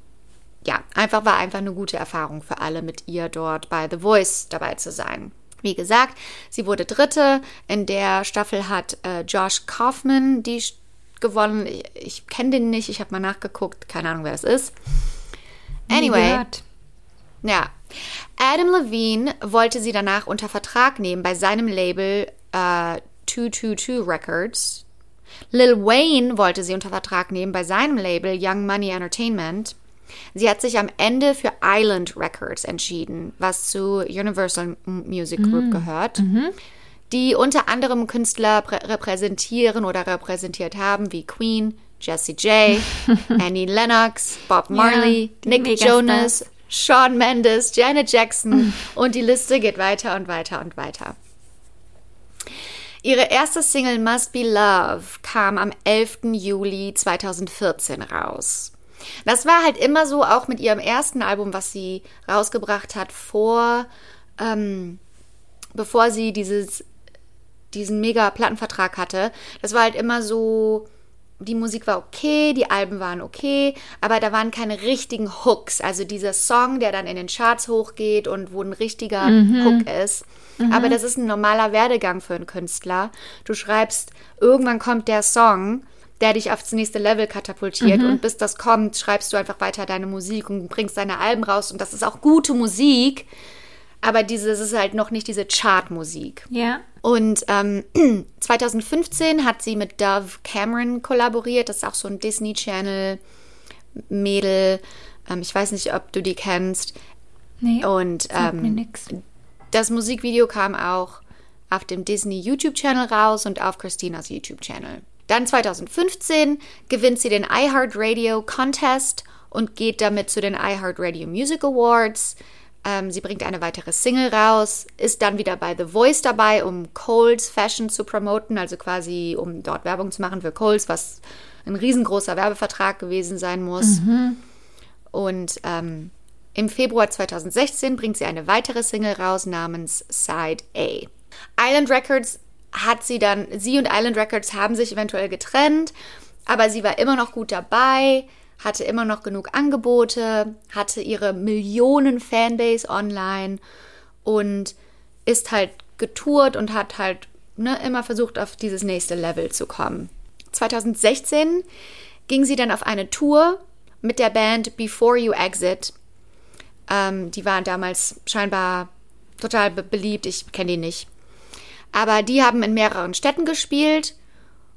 ja, einfach war einfach eine gute Erfahrung für alle, mit ihr dort bei The Voice dabei zu sein. Wie gesagt, sie wurde Dritte. In der Staffel hat äh, Josh Kaufman die st- gewonnen. Ich, ich kenne den nicht, ich habe mal nachgeguckt. Keine Ahnung, wer das ist. Anyway. Ja. Adam Levine wollte sie danach unter Vertrag nehmen bei seinem Label äh, zwei zwei zwei Records. Lil Wayne wollte sie unter Vertrag nehmen bei seinem Label Young Money Entertainment. Sie hat sich am Ende für Island Records entschieden, was zu Universal Music Group mm. gehört, mm-hmm. die unter anderem Künstler prä- repräsentieren oder repräsentiert haben, wie Queen, Jessie J, Annie Lennox, Bob Marley, ja, Nick Megastar. Jonas, Shawn Mendes, Janet Jackson und die Liste geht weiter und weiter und weiter. Ihre erste Single Must Be Love kam am elften Juli zweitausendvierzehn raus. Das war halt immer so, auch mit ihrem ersten Album, was sie rausgebracht hat, vor, ähm, bevor sie dieses, diesen mega Plattenvertrag hatte. Das war halt immer so, die Musik war okay, die Alben waren okay, aber da waren keine richtigen Hooks. Also dieser Song, der dann in den Charts hochgeht und wo ein richtiger mhm. Hook ist. Mhm. Aber das ist ein normaler Werdegang für einen Künstler. Du schreibst, irgendwann kommt der Song, der dich aufs nächste Level katapultiert. Mhm. Und bis das kommt, schreibst du einfach weiter deine Musik und bringst deine Alben raus. Und das ist auch gute Musik, aber dieses ist halt noch nicht diese Chartmusik. Ja. Und ähm, zwanzig fünfzehn hat sie mit Dove Cameron kollaboriert. Das ist auch so ein Disney Channel-Mädel. Ähm, ich weiß nicht, ob du die kennst. Nee, und ähm, mir nix. Das Musikvideo kam auch auf dem Disney-YouTube-Channel raus und auf Christinas YouTube-Channel. Dann zwanzig fünfzehn gewinnt sie den iHeartRadio Contest und geht damit zu den iHeartRadio Music Awards. Ähm, sie bringt eine weitere Single raus, ist dann wieder bei The Voice dabei, um Kohl's Fashion zu promoten, also quasi um dort Werbung zu machen für Kohl's, was ein riesengroßer Werbevertrag gewesen sein muss. Mhm. Und ähm, im Februar zwanzig sechzehn bringt sie eine weitere Single raus namens Side A. Island Records hat sie dann, sie und Island Records haben sich eventuell getrennt, aber sie war immer noch gut dabei, hatte immer noch genug Angebote, hatte ihre Millionen Fanbase online und ist halt getourt und hat halt ne, immer versucht, auf dieses nächste Level zu kommen. zwanzig sechzehn ging sie dann auf eine Tour mit der Band Before You Exit. Ähm, die waren damals scheinbar total be- beliebt, ich kenne die nicht. Aber die haben in mehreren Städten gespielt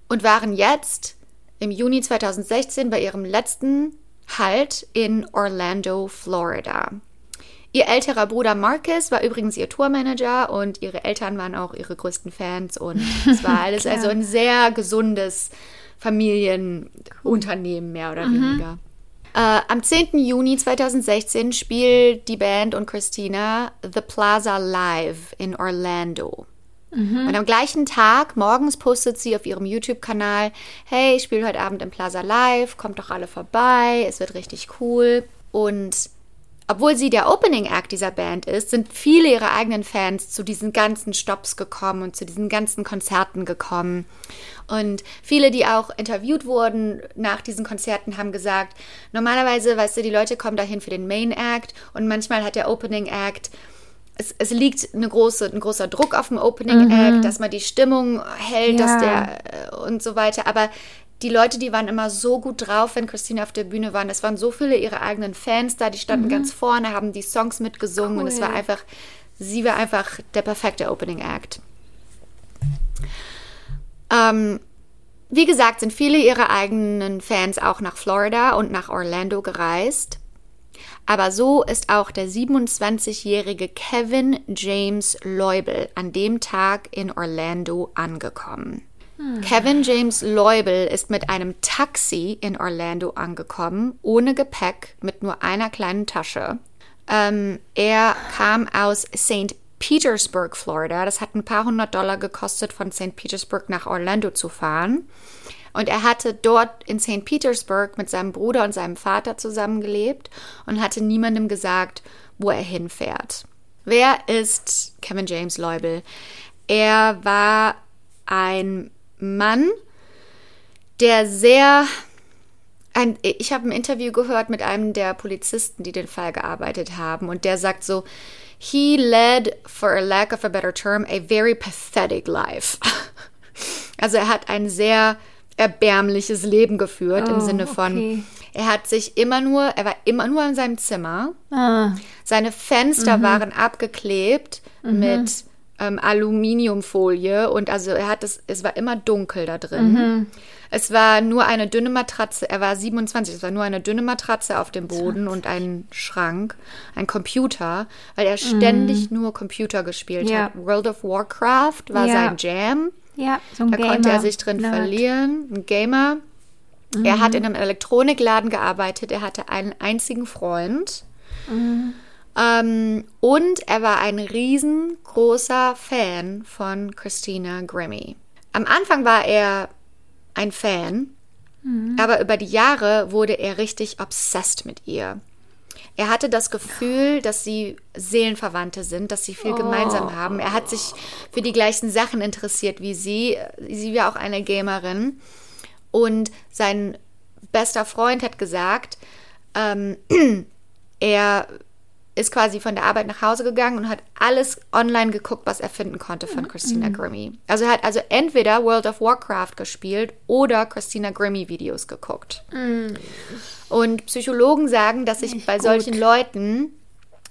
und waren jetzt im Juni zwanzig sechzehn bei ihrem letzten Halt in Orlando, Florida. Ihr älterer Bruder Marcus war übrigens ihr Tourmanager und ihre Eltern waren auch ihre größten Fans und es war alles also ein sehr gesundes Familienunternehmen, mehr oder mhm. weniger. Äh, am zehnten Juni zwanzig sechzehn spielt die Band und Christina The Plaza Live in Orlando. Mhm. Und am gleichen Tag, morgens, postet sie auf ihrem YouTube-Kanal, hey, ich spiele heute Abend im Plaza Live, kommt doch alle vorbei, es wird richtig cool. Und obwohl sie der Opening Act dieser Band ist, sind viele ihrer eigenen Fans zu diesen ganzen Stops gekommen und zu diesen ganzen Konzerten gekommen. Und viele, die auch interviewt wurden nach diesen Konzerten, haben gesagt, normalerweise, weißt du, die Leute kommen dahin für den Main Act und manchmal hat der Opening Act, es, es liegt eine große, ein großer Druck auf dem Opening mhm. Act, dass man die Stimmung hält, ja. dass der und so weiter, aber die Leute, die waren immer so gut drauf, wenn Christina auf der Bühne war. Es waren so viele ihre eigenen Fans da, die standen mhm. ganz vorne, haben die Songs mitgesungen cool. und es war einfach, sie war einfach der perfekte Opening Act. Ähm, wie gesagt, sind viele ihrer eigenen Fans auch nach Florida und nach Orlando gereist. Aber so ist auch der siebenundzwanzigjährige Kevin James Lowell an dem Tag in Orlando angekommen. Kevin James Lowell ist mit einem Taxi in Orlando angekommen, ohne Gepäck, mit nur einer kleinen Tasche. Ähm, er kam aus Saint Petersburg, Florida. Das hat ein paar hundert Dollar gekostet, von Saint Petersburg nach Orlando zu fahren. Und er hatte dort in Saint Petersburg mit seinem Bruder und seinem Vater zusammengelebt und hatte niemandem gesagt, wo er hinfährt. Wer ist Kevin James Lowell? Er war ein Mann, der sehr, ein, ich habe ein Interview gehört mit einem der Polizisten, die den Fall gearbeitet haben und der sagt so, he led, for a lack of a better term, a very pathetic life. Also er hat ein sehr erbärmliches Leben geführt oh, im Sinne von, okay. er hat sich immer nur, er war immer nur in seinem Zimmer, ah. seine Fenster mhm. waren abgeklebt mhm. mit Ähm, Aluminiumfolie und also er hat es, es war immer dunkel da drin. Mhm. Es war nur eine dünne Matratze, er war siebenundzwanzig, es war nur eine dünne Matratze auf dem Boden zwanzig. Und ein Schrank, ein Computer, weil er ständig mhm. nur Computer gespielt ja. hat. World of Warcraft war ja. sein Jam. Ja, so ein da Gamer. Konnte er sich drin Nerd. Verlieren. Ein Gamer. Mhm. Er hat in einem Elektronikladen gearbeitet, er hatte einen einzigen Freund. Mhm. Um, und er war ein riesengroßer Fan von Christina Grimmie. Am Anfang war er ein Fan, mhm. aber über die Jahre wurde er richtig obsessed mit ihr. Er hatte das Gefühl, dass sie Seelenverwandte sind, dass sie viel oh. gemeinsam haben. Er hat sich für die gleichen Sachen interessiert wie sie. Sie war auch eine Gamerin. Und sein bester Freund hat gesagt, ähm, er ist quasi von der Arbeit nach Hause gegangen und hat alles online geguckt, was er finden konnte von Christina mhm. Grimmie. Also er hat also entweder World of Warcraft gespielt oder Christina Grimmie Videos geguckt. Mhm. Und Psychologen sagen, dass sich bei gut. solchen Leuten,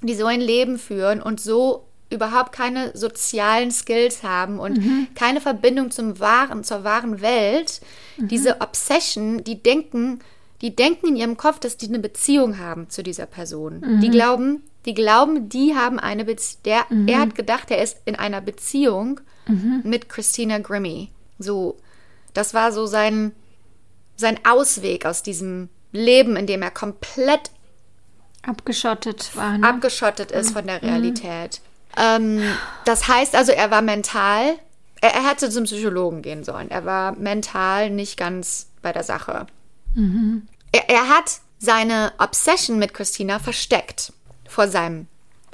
die so ein Leben führen und so überhaupt keine sozialen Skills haben und mhm. keine Verbindung zum wahren, zur wahren Welt, mhm. diese Obsession, die denken, die denken in ihrem Kopf, dass die eine Beziehung haben zu dieser Person. Mhm. Die glauben, die glauben, die haben eine Beziehung. Mhm. Er hat gedacht, er ist in einer Beziehung mhm. mit Christina Grimmie. So, das war so sein, sein Ausweg aus diesem Leben, in dem er komplett abgeschottet war, ne? abgeschottet ist mhm. von der Realität. Ähm, das heißt also, er war mental, er, er hätte zum Psychologen gehen sollen. Er war mental nicht ganz bei der Sache. Mhm. Er, er hat seine Obsession mit Christina versteckt. Vor seinem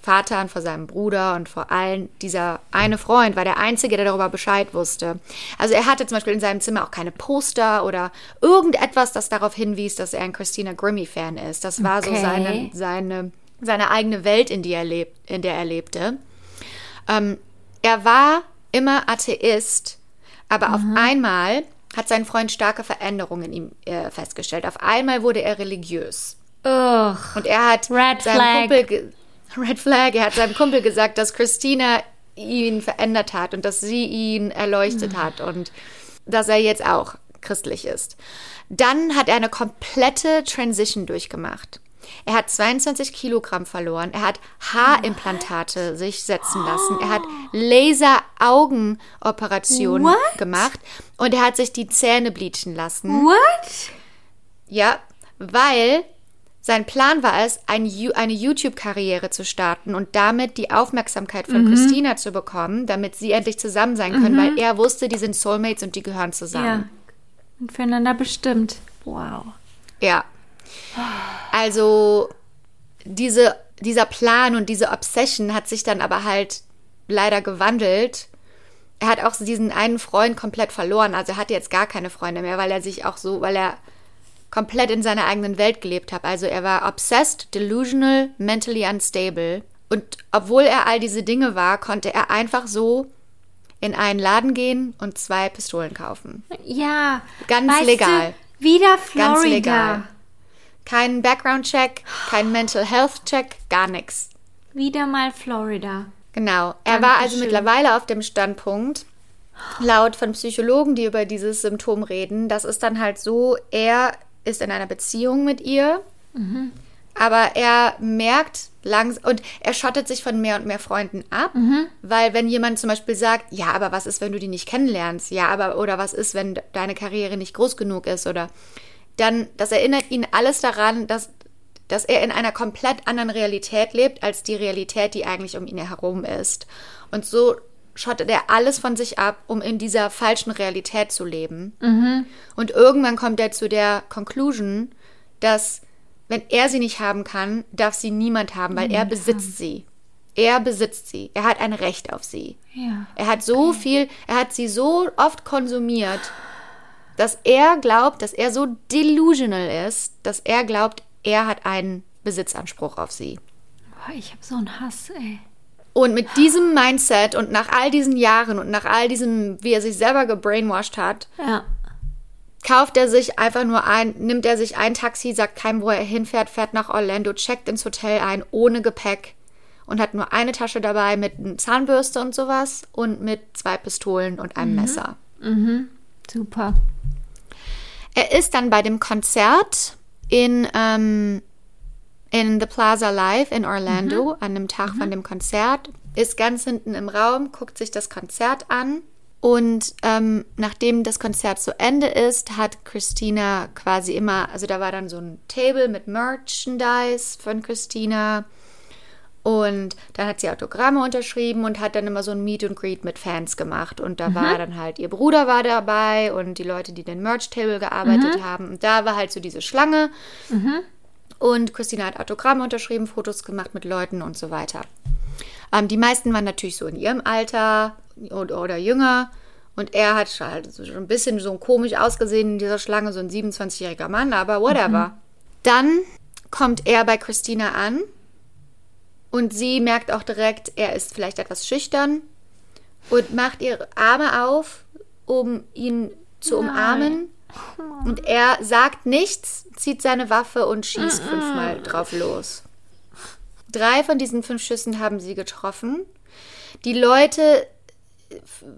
Vater und vor seinem Bruder und vor allen. Dieser eine Freund war der Einzige, der darüber Bescheid wusste. Also er hatte zum Beispiel in seinem Zimmer auch keine Poster oder irgendetwas, das darauf hinwies, dass er ein Christina Grimmie-Fan ist. Das war okay. so seine, seine, seine eigene Welt, in, die er lebt, in der er lebte. Ähm, er war immer Atheist, aber mhm. auf einmal hat sein Freund starke Veränderungen in ihm äh, festgestellt. Auf einmal wurde er religiös. Ugh. Und er hat Red seinem Flag. Kumpel ge- Red Flag, er hat seinem Kumpel gesagt, dass Christina ihn verändert hat und dass sie ihn erleuchtet mhm. hat und dass er jetzt auch christlich ist. Dann hat er eine komplette Transition durchgemacht. Er hat zweiundzwanzig Kilogramm verloren, er hat Haarimplantate What? sich setzen lassen, er hat Laser-Augenoperationen What? gemacht und er hat sich die Zähne bleachen lassen. What? Ja, weil sein Plan war es, ein, eine YouTube-Karriere zu starten und damit die Aufmerksamkeit von mhm. Christina zu bekommen, damit sie endlich zusammen sein können, mhm. weil er wusste, die sind Soulmates und die gehören zusammen. Ja. Und füreinander bestimmt. Wow. Ja. Also diese, dieser Plan und diese Obsession hat sich dann aber halt leider gewandelt. Er hat auch diesen einen Freund komplett verloren. Also er hat jetzt gar keine Freunde mehr, weil er sich auch so, weil er komplett in seiner eigenen Welt gelebt habe. Also er war obsessed, delusional, mentally unstable. Und obwohl er all diese Dinge war, konnte er einfach so in einen Laden gehen und zwei Pistolen kaufen. Ja. Ganz weißt legal. Du, wieder Florida. Ganz legal. Kein Background-Check, kein Mental Health-Check, gar nichts. Wieder mal Florida. Genau. Er Dankeschön. war also mittlerweile auf dem Standpunkt, laut von Psychologen, die über dieses Symptom reden, das ist dann halt so, er ist in einer Beziehung mit ihr, mhm. aber er merkt langsam, und er schottet sich von mehr und mehr Freunden ab, mhm. weil wenn jemand zum Beispiel sagt, ja, aber was ist, wenn du die nicht kennenlernst? Ja, aber, oder was ist, wenn deine Karriere nicht groß genug ist? Oder dann, das erinnert ihn alles daran, dass, dass er in einer komplett anderen Realität lebt, als die Realität, die eigentlich um ihn herum ist. Und so schottet er alles von sich ab, um in dieser falschen Realität zu leben. Mhm. Und irgendwann kommt er zu der Conclusion, dass, wenn er sie nicht haben kann, darf sie niemand haben, weil mhm. er besitzt sie. Er besitzt sie. Er hat ein Recht auf sie. Ja. Er hat so okay. viel, er hat sie so oft konsumiert, dass er glaubt, dass er so delusional ist, dass er glaubt, er hat einen Besitzanspruch auf sie. Boah, ich habe so einen Hass, ey. Und mit diesem Mindset und nach all diesen Jahren und nach all diesem, wie er sich selber gebrainwashed hat, ja. kauft er sich einfach nur ein, nimmt er sich ein Taxi, sagt keinem, wo er hinfährt, fährt nach Orlando, checkt ins Hotel ein, ohne Gepäck und hat nur eine Tasche dabei mit einer Zahnbürste und sowas und mit zwei Pistolen und einem mhm. Messer. Mhm. Super. Er ist dann bei dem Konzert in ähm, in the Plaza Live in Orlando, mhm. an dem Tag mhm. von dem Konzert, ist ganz hinten im Raum, guckt sich das Konzert an und ähm, nachdem das Konzert zu Ende ist, hat Christina quasi immer, also da war dann so ein Table mit Merchandise von Christina und dann hat sie Autogramme unterschrieben und hat dann immer so ein Meet and Greet mit Fans gemacht und da mhm. war dann halt, ihr Bruder war dabei und die Leute, die den Merch-Table gearbeitet mhm. haben und da war halt so diese Schlange. Mhm. Und Christina hat Autogramme unterschrieben, Fotos gemacht mit Leuten und so weiter. Ähm, die meisten waren natürlich so in ihrem Alter oder, oder jünger. Und er hat halt so ein bisschen so komisch ausgesehen in dieser Schlange, so ein siebenundzwanzigjähriger Mann, aber whatever. Mhm. Dann kommt er bei Christina an und sie merkt auch direkt, er ist vielleicht etwas schüchtern und macht ihre Arme auf, um ihn zu Nein. umarmen. Und er sagt nichts, zieht seine Waffe und schießt Mm-mm. fünfmal drauf los. Drei von diesen fünf Schüssen haben sie getroffen. Die Leute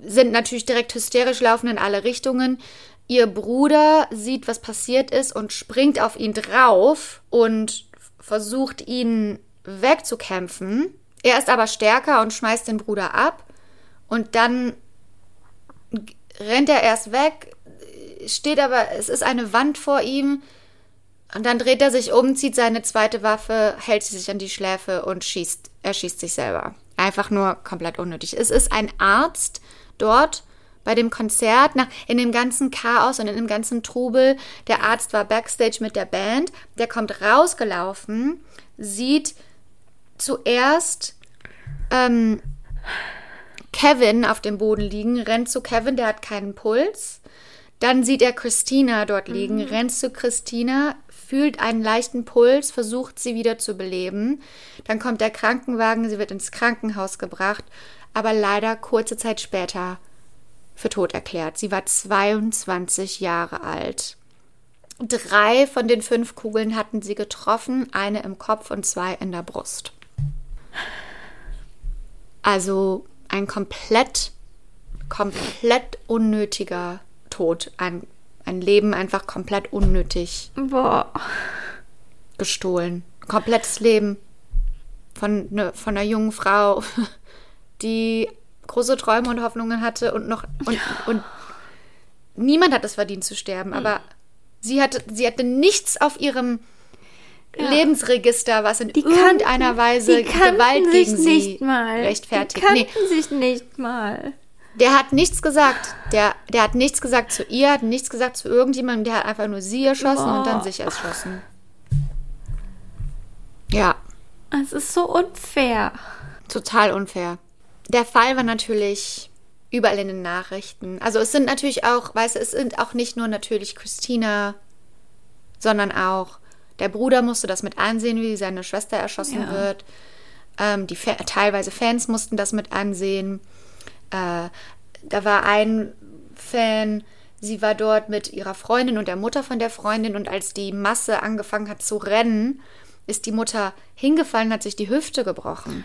sind natürlich direkt hysterisch, laufen in alle Richtungen. Ihr Bruder sieht, was passiert ist und springt auf ihn drauf und versucht ihn wegzukämpfen. Er ist aber stärker und schmeißt den Bruder ab. Und dann rennt er erst weg, steht aber, es ist eine Wand vor ihm. Und dann dreht er sich um, zieht seine zweite Waffe, hält sie sich an die Schläfe und schießt. Er schießt sich selber. Einfach nur komplett unnötig. Es ist ein Arzt dort bei dem Konzert, nach, in dem ganzen Chaos und in dem ganzen Trubel. Der Arzt war backstage mit der Band. Der kommt rausgelaufen, sieht zuerst ähm, Kevin auf dem Boden liegen, rennt zu Kevin, der hat keinen Puls. Dann sieht er Christina dort liegen, mhm. rennt zu Christina, fühlt einen leichten Puls, versucht sie wieder zu beleben. Dann kommt der Krankenwagen, sie wird ins Krankenhaus gebracht, aber leider kurze Zeit später für tot erklärt. Sie war zweiundzwanzig Jahre alt. Drei von den fünf Kugeln hatten sie getroffen, eine im Kopf und zwei in der Brust. Also ein komplett, komplett unnötiger Tod, ein, ein Leben einfach komplett unnötig Boah. gestohlen. Komplettes Leben von, ne, von einer jungen Frau, die große Träume und Hoffnungen hatte und noch und, und niemand hat es verdient zu sterben, aber mhm. sie hatte, sie hatte nichts auf ihrem ja. Lebensregister, was in die irgendeiner kannten, Weise Gewalt gegen sie nicht mal. rechtfertigt. Die kannten nee. sich nicht mal. Der hat nichts gesagt. Der, der hat nichts gesagt zu ihr, hat nichts gesagt zu irgendjemandem. Der hat einfach nur sie erschossen oh. und dann sich erschossen. Ja. Es ist so unfair. Total unfair. Der Fall war natürlich überall in den Nachrichten. Also es sind natürlich auch, weißt du, es sind auch nicht nur natürlich Christina, sondern auch der Bruder musste das mit ansehen, wie seine Schwester erschossen ja. wird. Ähm, die Fa- teilweise Fans mussten das mit ansehen. Äh, da war ein Fan, sie war dort mit ihrer Freundin und der Mutter von der Freundin und als die Masse angefangen hat zu rennen, ist die Mutter hingefallen, hat sich die Hüfte gebrochen.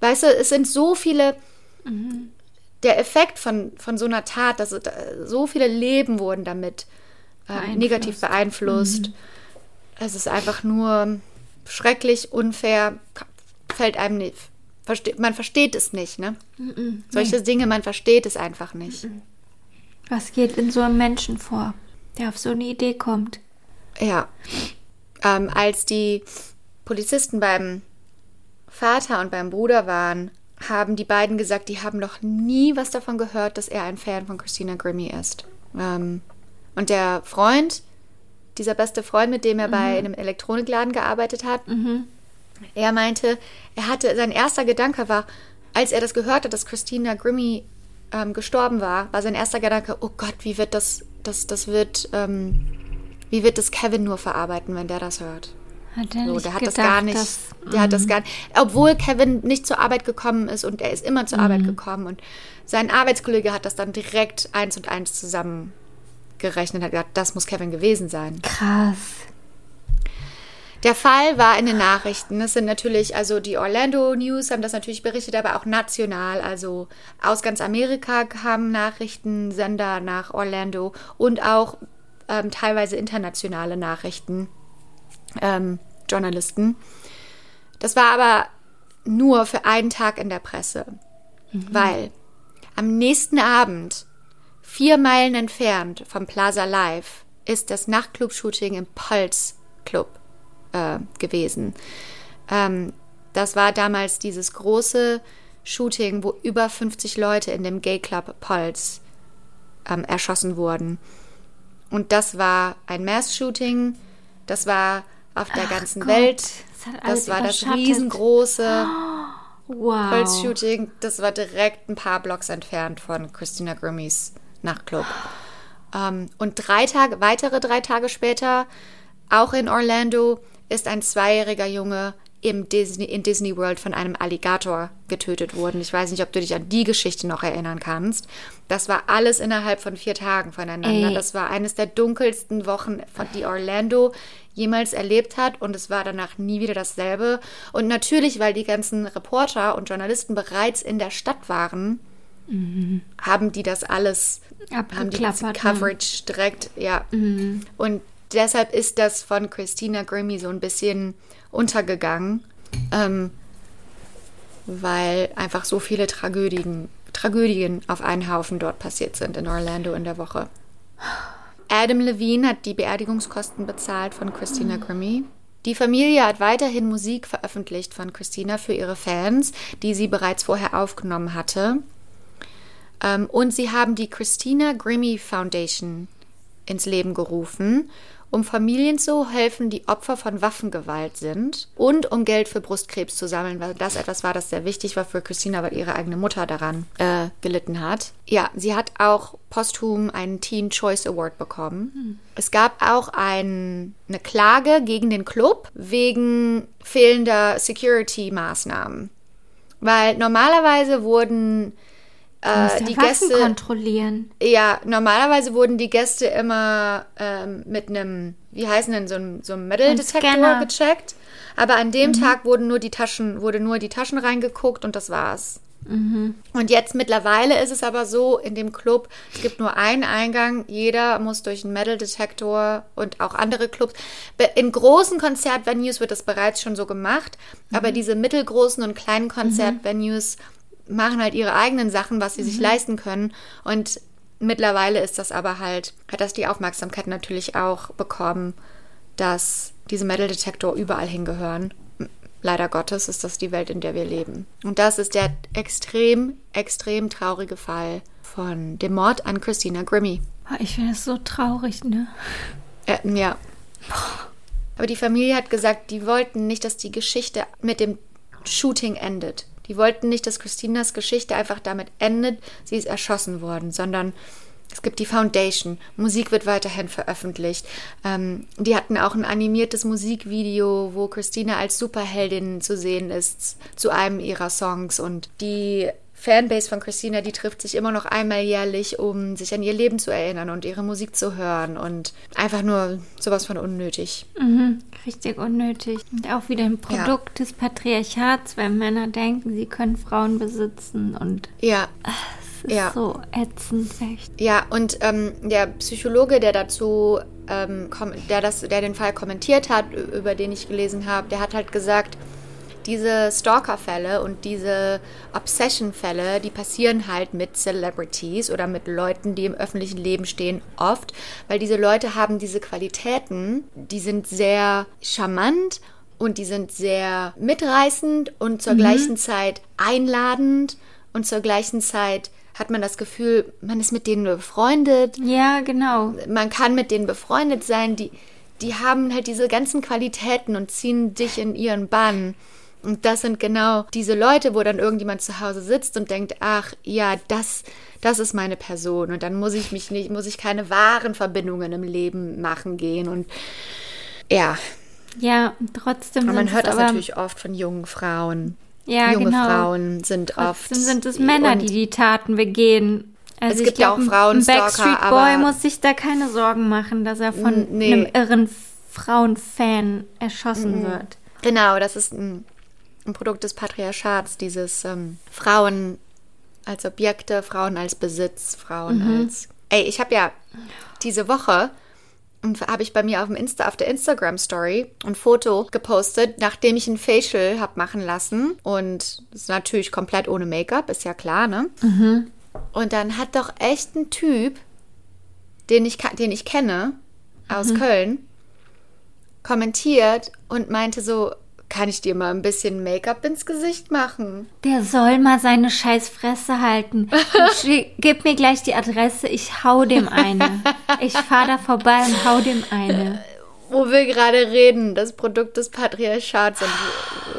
Weißt du, es sind so viele... Mhm. Der Effekt von, von so einer Tat, dass so viele Leben wurden damit äh, beeinflusst. negativ beeinflusst. Mhm. Es ist einfach nur schrecklich, unfair, fällt einem nicht. Verste- man versteht es nicht, ne? Mhm. Solche nee. Dinge, man versteht es einfach nicht. Mhm. Was geht in so einem Menschen vor, der auf so eine Idee kommt? Ja. Ähm, als die Polizisten beim Vater und beim Bruder waren, haben die beiden gesagt, die haben noch nie was davon gehört, dass er ein Fan von Christina Grimmie ist. Ähm, und der Freund, dieser beste Freund, mit dem er mhm. bei einem Elektronikladen gearbeitet hat, mhm. er meinte, er hatte, sein erster Gedanke war, als er das gehört hat, dass Christina Grimmie ähm, gestorben war, war sein erster Gedanke, oh Gott, wie wird das, das, das wird, ähm, wie wird das Kevin nur verarbeiten, wenn der das hört? Hat er so, nicht der hat gedacht, das gar nicht, dass, der hat das gar nicht, obwohl Kevin nicht zur Arbeit gekommen ist und er ist immer zur mhm. Arbeit gekommen und sein Arbeitskollege hat das dann direkt eins und eins zusammengerechnet und hat gesagt, das muss Kevin gewesen sein. Krass. Der Fall war in den Nachrichten, das sind natürlich, also die Orlando News haben das natürlich berichtet, aber auch national, also aus ganz Amerika kamen Nachrichtensender nach Orlando und auch ähm, teilweise internationale Nachrichten. Ähm, Journalisten. Das war aber nur für einen Tag in der Presse, mhm. weil am nächsten Abend, vier Meilen entfernt vom Plaza Live, ist das Nachtclub-Shooting im Pulse Club äh, gewesen. Ähm, das war damals dieses große Shooting, wo über fünfzig Leute in dem Gay Club Pulse ähm, erschossen wurden. Und das war ein Mass-Shooting, das war auf der Ach ganzen Gott, Welt. Das, das war das riesengroße wow. Pulse-Shooting. Das war direkt ein paar Blocks entfernt von Christina Grimmies Nachtclub. Um, und drei Tage, weitere drei Tage später, auch in Orlando, ist ein zweijähriger Junge im Disney, in Disney World von einem Alligator getötet worden. Ich weiß nicht, ob du dich an die Geschichte noch erinnern kannst. Das war alles innerhalb von vier Tagen voneinander. Ey. Das war eines der dunkelsten Wochen, die Orlando jemals erlebt hat. Und es war danach nie wieder dasselbe. Und natürlich, weil die ganzen Reporter und Journalisten bereits in der Stadt waren, mhm. haben die das alles, haben die ganze Coverage direkt, ja. Mhm. Und deshalb ist das von Christina Grimmie so ein bisschen untergegangen. ähm, weil einfach so viele Tragödien, Tragödien auf einen Haufen dort passiert sind in Orlando in der Woche. Adam Levine hat die Beerdigungskosten bezahlt von Christina Grimmie. Die Familie hat weiterhin Musik veröffentlicht von Christina für ihre Fans, die sie bereits vorher aufgenommen hatte. Und sie haben die Christina Grimmie Foundation ins Leben gerufen, um Familien zu helfen, die Opfer von Waffengewalt sind und um Geld für Brustkrebs zu sammeln, weil das etwas war, das sehr wichtig war für Christina, weil ihre eigene Mutter daran äh, gelitten hat. Ja, sie hat auch posthum einen Teen Choice Award bekommen. Hm. Es gab auch ein, eine Klage gegen den Club wegen fehlender Security-Maßnahmen, weil normalerweise wurden Äh, die Waffen Gäste kontrollieren. Ja, normalerweise wurden die Gäste immer ähm, mit einem, wie heißen denn, so einem, so einem Metal-Detektor gecheckt. Aber an dem mhm. Tag wurden nur die Taschen, wurde nur die Taschen reingeguckt und das war's. Mhm. Und jetzt mittlerweile ist es aber so, in dem Club, es gibt nur einen Eingang, jeder muss durch einen Metal-Detektor und auch andere Clubs. In großen Konzertvenues wird das bereits schon so gemacht, mhm. aber diese mittelgroßen und kleinen Konzertvenues mhm. machen halt ihre eigenen Sachen, was sie mhm. sich leisten können. Und mittlerweile ist das aber halt, hat das die Aufmerksamkeit natürlich auch bekommen, dass diese Metal-Detektor überall hingehören. Leider Gottes ist das die Welt, in der wir leben. Und das ist der extrem, extrem traurige Fall von dem Mord an Christina Grimmie. Ich finde das so traurig, ne? Äh, ja. Aber die Familie hat gesagt, die wollten nicht, dass die Geschichte mit dem Shooting endet. Die wollten nicht, dass Christinas Geschichte einfach damit endet, sie ist erschossen worden, sondern es gibt die Foundation, Musik wird weiterhin veröffentlicht. Ähm, die hatten auch ein animiertes Musikvideo, wo Christina als Superheldin zu sehen ist, zu einem ihrer Songs. Und die Fanbase von Christina, die trifft sich immer noch einmal jährlich, um sich an ihr Leben zu erinnern und ihre Musik zu hören. Und einfach nur sowas von unnötig. Mhm. Richtig unnötig. Und auch wieder ein Produkt ja. des Patriarchats, weil Männer denken, sie können Frauen besitzen und ja. es ist ja. so ätzend. Echt. Ja, und ähm, der Psychologe, der dazu, ähm, kom- der, das, der den Fall kommentiert hat, über den ich gelesen habe, der hat halt gesagt, diese Stalker-Fälle und diese Obsession-Fälle, die passieren halt mit Celebrities oder mit Leuten, die im öffentlichen Leben stehen, oft, weil diese Leute haben diese Qualitäten, die sind sehr charmant und die sind sehr mitreißend und zur mhm. gleichen Zeit einladend und zur gleichen Zeit hat man das Gefühl, man ist mit denen befreundet. Ja, genau. Man kann mit denen befreundet sein, die, die haben halt diese ganzen Qualitäten und ziehen dich in ihren Bann. Und das sind genau diese Leute, wo dann irgendjemand zu Hause sitzt und denkt, ach ja, das, das ist meine Person. Und dann muss ich mich nicht, muss ich keine wahren Verbindungen im Leben machen gehen. Und ja. Ja, trotzdem. Und man hört das natürlich oft von jungen Frauen. Ja, junge genau. Frauen sind oft. Trotzdem sind es Männer, die die Taten begehen. Also es gibt ja auch Frauenstalker, aber ein Backstreet Boy muss sich da keine Sorgen machen, dass er von nee. einem irren Frauenfan erschossen mhm. wird. Genau, das ist ein Ein Produkt des Patriarchats, dieses ähm, Frauen als Objekte, Frauen als Besitz, Frauen mhm. als... Ey, ich habe ja diese Woche, habe ich bei mir auf, dem Insta, auf der Instagram-Story ein Foto gepostet, nachdem ich ein Facial habe machen lassen. Und das ist natürlich komplett ohne Make-up, ist ja klar, ne? Mhm. Und dann hat doch echt ein Typ, den ich, den ich kenne, aus mhm. Köln, kommentiert und meinte so... Kann ich dir mal ein bisschen Make-up ins Gesicht machen? Der soll mal seine Scheißfresse halten. Ich, gib mir gleich die Adresse, ich hau dem eine. Ich fahr da vorbei und hau dem eine. Wo wir gerade reden, das Produkt des Patriarchats und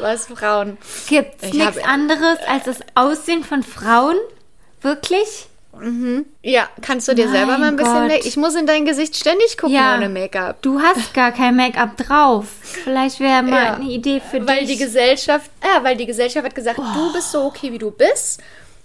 was Frauen. Gibt's nichts anderes als das Aussehen von Frauen? Wirklich? Mhm. Ja, kannst du dir mein selber mal ein bisschen... Make- ich muss in dein Gesicht ständig gucken ja, ohne Make-up. Du hast gar kein Make-up drauf. Vielleicht wäre mal ja, eine Idee für weil dich. Die Gesellschaft, ja, weil die Gesellschaft hat gesagt, oh. du bist so okay, wie du bist.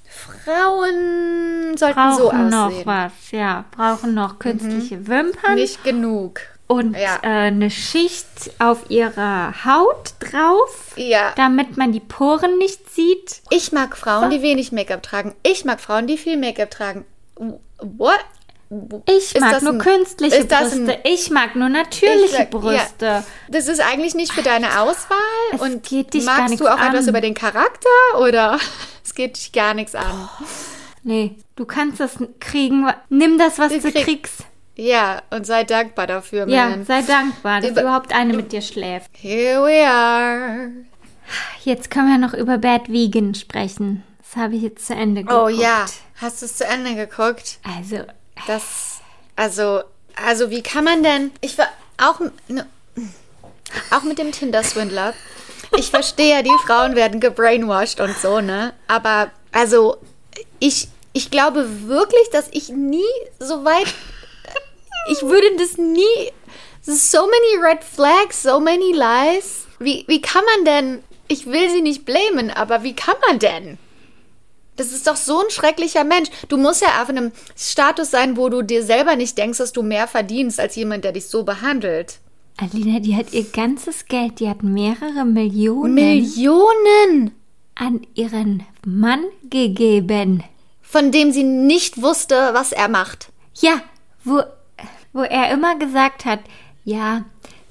Frauen sollten brauchen so aussehen. Brauchen noch was, ja. Brauchen noch künstliche mhm. Wimpern. Nicht genug. Und ja. äh, eine Schicht auf ihrer Haut drauf, ja. damit man die Poren nicht sieht. Ich mag Frauen, so. die wenig Make-up tragen. Ich mag Frauen, die viel Make-up tragen. What? Ich mag nur ein, künstliche Brüste, ein, ich mag nur natürliche ich, Brüste. Ja. Das ist eigentlich nicht für deine Auswahl. Es und geht dich magst gar nichts du auch an. Etwas über den Charakter oder es geht dich gar nichts an? Boah. Nee, du kannst das kriegen, nimm das, was du, du krieg- kriegst. Ja, und sei dankbar dafür. Ja, man. sei dankbar, dass über- überhaupt eine mit dir schläft. Here we are. Jetzt können wir noch über Bad Vegan sprechen. Das habe ich jetzt zu Ende geguckt. Oh ja, hast du es zu Ende geguckt? Also... Das, also, also wie kann man denn, ich war auch, ne, auch mit dem Tinder-Swindler, ich verstehe ja, die Frauen werden gebrainwashed und so, ne, aber, also, ich, ich glaube wirklich, dass ich nie so weit, ich würde das nie, so many red flags, so many lies, wie, wie kann man denn, ich will sie nicht blamen, aber wie kann man denn? Das ist doch so ein schrecklicher Mensch. Du musst ja auf einem Status sein, wo du dir selber nicht denkst, dass du mehr verdienst als jemand, der dich so behandelt. Alina, die hat ihr ganzes Geld, die hat mehrere Millionen. Millionen! An ihren Mann gegeben. Von dem sie nicht wusste, was er macht. Ja, wo, wo er immer gesagt hat, ja,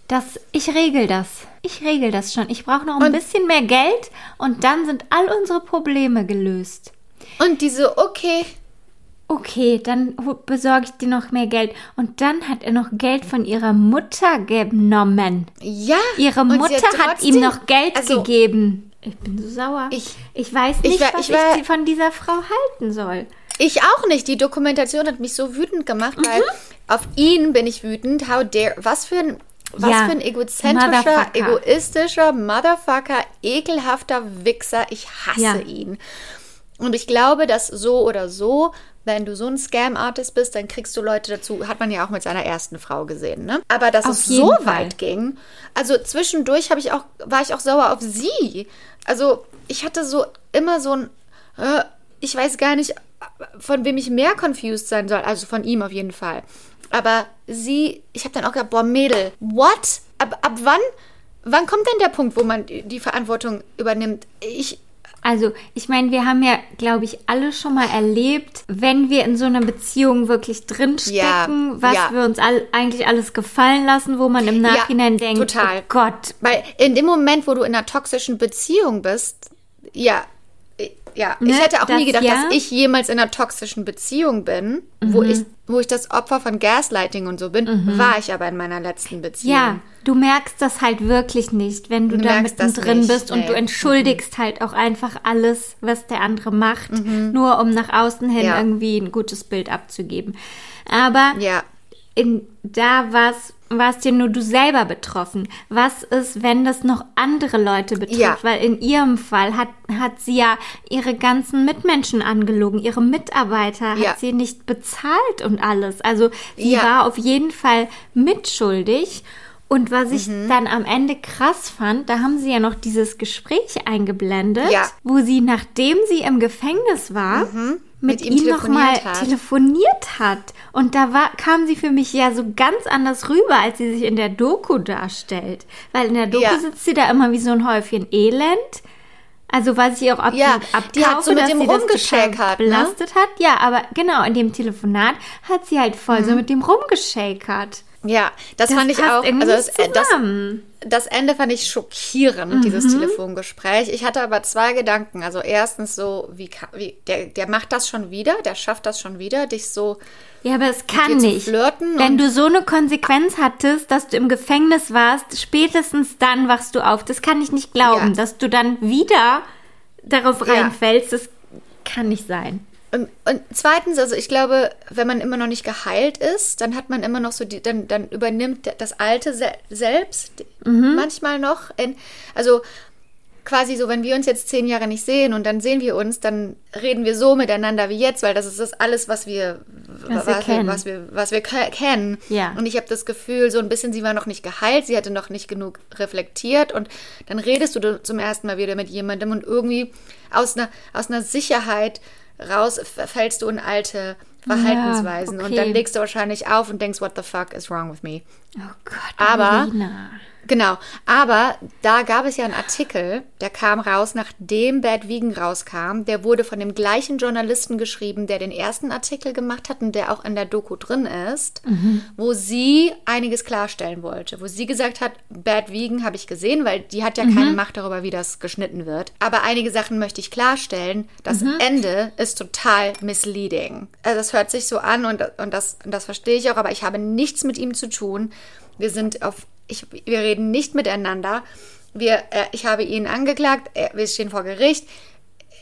das, ich regel das. Ich regel das schon. Ich brauche noch ein und bisschen mehr Geld und dann sind all unsere Probleme gelöst. Und die so, okay. Okay, dann besorge ich dir noch mehr Geld. Und dann hat er noch Geld von ihrer Mutter genommen. Ja. Ihre Mutter hat, hat ihm noch Geld also, gegeben. Ich bin so sauer. Ich, ich weiß nicht, ich war, was ich, war, ich von dieser Frau halten soll. Ich auch nicht. Die Dokumentation hat mich so wütend gemacht, mhm. weil auf ihn bin ich wütend. How dare, was für ein... Was ja, für ein egozentrischer, Motherfucker. egoistischer, Motherfucker, ekelhafter Wichser. Ich hasse ja. ihn. Und ich glaube, dass so oder so, wenn du so ein Scam-Artist bist, dann kriegst du Leute dazu. Hat man ja auch mit seiner ersten Frau gesehen, ne? Aber dass auf es so Fall. weit ging. Also zwischendurch hab ich auch, war ich auch sauer auf sie. Also ich hatte so immer so ein... Äh, ich weiß gar nicht, von wem ich mehr confused sein soll. Also von ihm auf jeden Fall. Aber sie, ich habe dann auch gedacht, boah, Mädel, what? Ab, ab wann, wann kommt denn der Punkt, wo man die Verantwortung übernimmt? Ich also, ich meine, wir haben ja, glaube ich, alle schon mal erlebt, wenn wir in so einer Beziehung wirklich drinstecken, ja, was ja. wir uns all, eigentlich alles gefallen lassen, wo man im Nachhinein ja, denkt, total. oh Gott. Weil in dem Moment, wo du in einer toxischen Beziehung bist, ja, Ja, ne, ich hätte auch das, nie gedacht, ja? dass ich jemals in einer toxischen Beziehung bin, mhm. wo ich, wo ich das Opfer von Gaslighting und so bin, mhm. war ich aber in meiner letzten Beziehung. Ja, du merkst das halt wirklich nicht, wenn du, du da mittendrin bist und nee. du entschuldigst mhm. halt auch einfach alles, was der andere macht, mhm. nur um nach außen hin ja. irgendwie ein gutes Bild abzugeben. Aber ja. in, da war's warst dir nur du selber betroffen. Was ist, wenn das noch andere Leute betrifft? Ja. Weil in ihrem Fall hat, hat sie ja ihre ganzen Mitmenschen angelogen. Ihre Mitarbeiter ja. hat sie nicht bezahlt und alles. Also sie ja. war auf jeden Fall mitschuldig. Und was ich mhm. dann am Ende krass fand, da haben sie ja noch dieses Gespräch eingeblendet, ja. wo sie, nachdem sie im Gefängnis war, mhm. mit, mit ihm, ihm nochmal telefoniert hat. Und da war, kam sie für mich ja so ganz anders rüber, als sie sich in der Doku darstellt. Weil in der Doku ja. sitzt sie da immer wie so ein Häufchen Elend. Also, was ich auch ab, ja, abkaufe, die hat so mit dass dem sie rumgeschäkert, das belastet ne? hat. Ja, aber genau, in dem Telefonat hat sie halt voll mhm. so mit dem rumgeschäkert. Ja, das, das fand ich auch, also das, das, das Ende fand ich schockierend, mhm. dieses Telefongespräch. Ich hatte aber zwei Gedanken. Also erstens so, wie, wie der, der macht das schon wieder, der schafft das schon wieder, dich so Ja, aber es kann nicht. Flirten. Wenn du so eine Konsequenz hattest, dass du im Gefängnis warst, spätestens dann wachst du auf. Das kann ich nicht glauben, ja. dass du dann wieder darauf reinfällst. Ja. Das kann nicht sein. Und, und zweitens, also ich glaube, wenn man immer noch nicht geheilt ist, dann hat man immer noch so, die, dann, dann übernimmt das Alte se- selbst mhm. manchmal noch. In, also quasi so, wenn wir uns jetzt zehn Jahre nicht sehen und dann sehen wir uns, dann reden wir so miteinander wie jetzt, weil das ist das alles, was wir, was was wir, kennen. Was wir, was wir k- kennen. Ja. Und ich habe das Gefühl, so ein bisschen, sie war noch nicht geheilt, sie hatte noch nicht genug reflektiert und dann redest du zum ersten Mal wieder mit jemandem und irgendwie aus einer, aus einer Sicherheit raus fällst du in alte Verhaltensweisen. Ja, okay. Und dann legst du wahrscheinlich auf und denkst, what the fuck is wrong with me? Oh Gott, aber Marina. Genau, aber da gab es ja einen Artikel, der kam raus, nachdem Bad Vegan rauskam. Der wurde von dem gleichen Journalisten geschrieben, der den ersten Artikel gemacht hat und der auch in der Doku drin ist, mhm. wo sie einiges klarstellen wollte. Wo sie gesagt hat, Bad Vegan habe ich gesehen, weil die hat ja mhm. keine Macht darüber, wie das geschnitten wird. Aber einige Sachen möchte ich klarstellen. Das mhm. Ende ist total misleading. Also das hört sich so an und, und, das, und das verstehe ich auch, aber ich habe nichts mit ihm zu tun. Wir sind auf Ich, wir reden nicht miteinander. Wir, äh, ich habe ihn angeklagt. Er, wir stehen vor Gericht.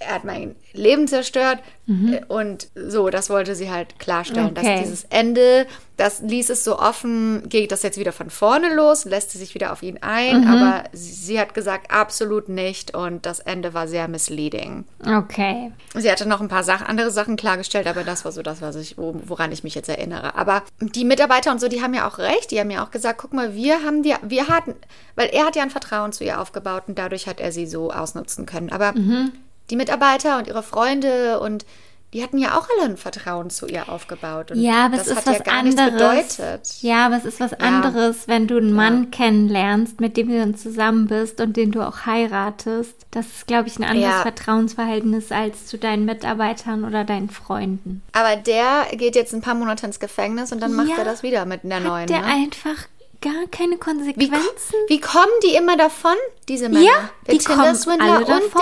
Er hat mein Leben zerstört. Mhm. Und so, das wollte sie halt klarstellen. Okay. Dass dieses Ende, das ließ es so offen, geht das jetzt wieder von vorne los, lässt sie sich wieder auf ihn ein. Mhm. Aber sie, sie hat gesagt, absolut nicht. Und das Ende war sehr misleading. Okay. Sie hatte noch ein paar Sachen, andere Sachen klargestellt, aber das war so das, was ich, woran ich mich jetzt erinnere. Aber die Mitarbeiter und so, die haben ja auch recht. Die haben ja auch gesagt, guck mal, wir haben die, wir hatten, weil er hat ja ein Vertrauen zu ihr aufgebaut und dadurch hat er sie so ausnutzen können. Aber mhm. die Mitarbeiter und ihre Freunde und die hatten ja auch alle ein Vertrauen zu ihr aufgebaut. Und ja, aber das ist hat was ja gar anderes. Nichts bedeutet. Ja, aber es ist was ja. anderes, wenn du einen Mann ja. kennenlernst, mit dem du dann zusammen bist und den du auch heiratest. Das ist, glaube ich, ein anderes ja. Vertrauensverhältnis als zu deinen Mitarbeitern oder deinen Freunden. Aber der geht jetzt ein paar Monate ins Gefängnis und dann macht ja. er das wieder mit einer neuen. Der ne? einfach gar keine Konsequenzen. Wie, wie kommen die immer davon, diese Männer? Ja, der die Tinder kommen Swindler alle und davon.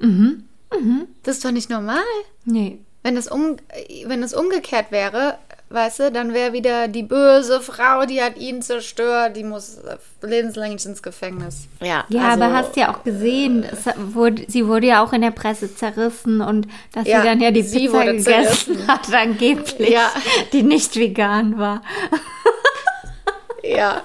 Der. Mhm. Mhm. Das ist doch nicht normal. Nee. Wenn es um, wenn es umgekehrt wäre, weißt du, dann wäre wieder die böse Frau, die hat ihn zerstört, die muss lebenslänglich ins Gefängnis. Ja, ja also, aber hast ja auch gesehen, es wurde, sie wurde ja auch in der Presse zerrissen und dass ja, sie dann ja die Pizza gegessen zerrissen. Hat angeblich, ja. die nicht vegan war. Ja.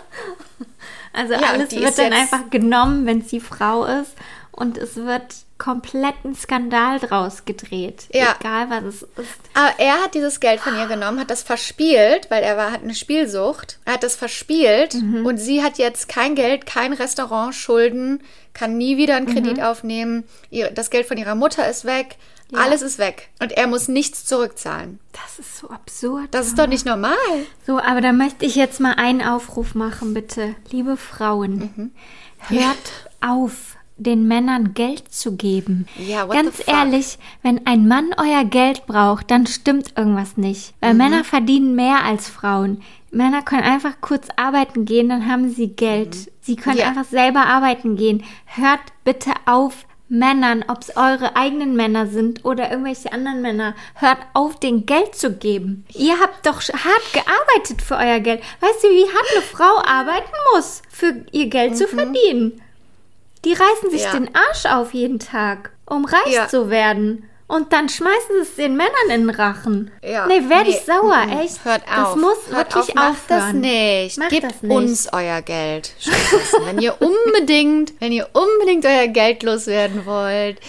Also ja, alles wird dann einfach genommen, wenn es die Frau ist und es wird kompletten Skandal draus gedreht. Ja. Egal, was es ist. Aber er hat dieses Geld von ihr genommen, hat das verspielt, weil er war, hat eine Spielsucht. Er hat das verspielt mhm. und sie hat jetzt kein Geld, kein Restaurant, Schulden, kann nie wieder einen Kredit mhm. aufnehmen. Ihr, das Geld von ihrer Mutter ist weg. Ja. Alles ist weg. Und er muss nichts zurückzahlen. Das ist so absurd. Das ist doch nicht normal. So, aber da möchte ich jetzt mal einen Aufruf machen, bitte. Liebe Frauen, mhm. hört auf, den Männern Geld zu geben. Ja, what Ganz the fuck? Ehrlich, wenn ein Mann euer Geld braucht, dann stimmt irgendwas nicht. Weil mhm. Männer verdienen mehr als Frauen. Männer können einfach kurz arbeiten gehen, dann haben sie Geld. Mhm. Sie können ja. einfach selber arbeiten gehen. Hört bitte auf, Männern, ob es eure eigenen Männer sind oder irgendwelche anderen Männer, hört auf, den Geld zu geben. Ihr habt doch hart gearbeitet für euer Geld. Weißt du, wie hart eine Frau arbeiten muss, für ihr Geld mhm. zu verdienen? Die reißen sich ja. den Arsch auf jeden Tag, um reich ja. zu werden. Und dann schmeißen sie es den Männern in den Rachen. Ja. Nee, werde nee. ich sauer, mhm. echt. Hört auf. Das muss Hört wirklich auf. Macht aufhören. Das nicht. Macht Gebt das nicht. uns euer Geld. wenn ihr unbedingt, wenn ihr unbedingt euer Geld loswerden wollt,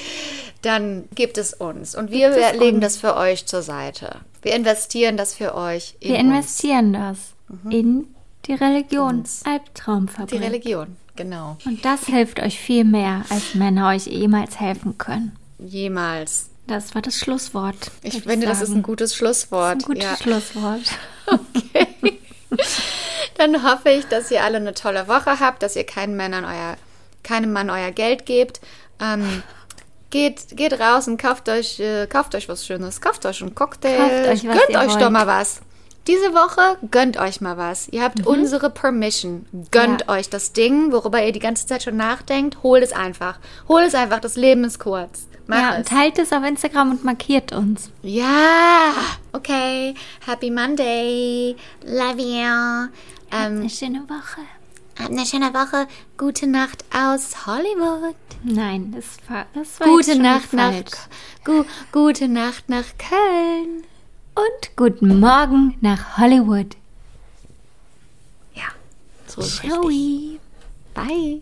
dann gebt es uns. Und wir gibt legen das für euch zur Seite. Wir investieren das für euch. In wir investieren uns. das mhm. in die Religion. Albtraumfabrik. Die Religion, genau. Und das hilft euch viel mehr, als Männer euch jemals helfen können. Jemals. Das war das Schlusswort. Ich finde, das ist ein gutes Schlusswort. Das ist ein gutes ja. Schlusswort. Okay. Dann hoffe ich, dass ihr alle eine tolle Woche habt, dass ihr keinen Männern euer, keinem Mann euer Geld gebt. Ähm, geht, geht raus und kauft euch, äh, kauft euch was Schönes. Kauft euch einen Cocktail. Kauft euch was Gönnt euch wollt. doch mal was. Diese Woche gönnt euch mal was. Ihr habt mhm. unsere Permission. Gönnt ja. euch das Ding, worüber ihr die ganze Zeit schon nachdenkt. Holt es einfach. Holt es einfach. Das Leben ist kurz. Mach ja, es. Und teilt es auf Instagram und markiert uns. Ja. Okay. Happy Monday. Love you. Ähm, habt eine schöne Woche. Habt eine schöne Woche. Gute Nacht aus Hollywood. Nein, das war, das war gute jetzt schon Nacht nach, gu, Gute Nacht nach Köln. Und guten Morgen nach Hollywood. Ja, so ist richtig. Bye.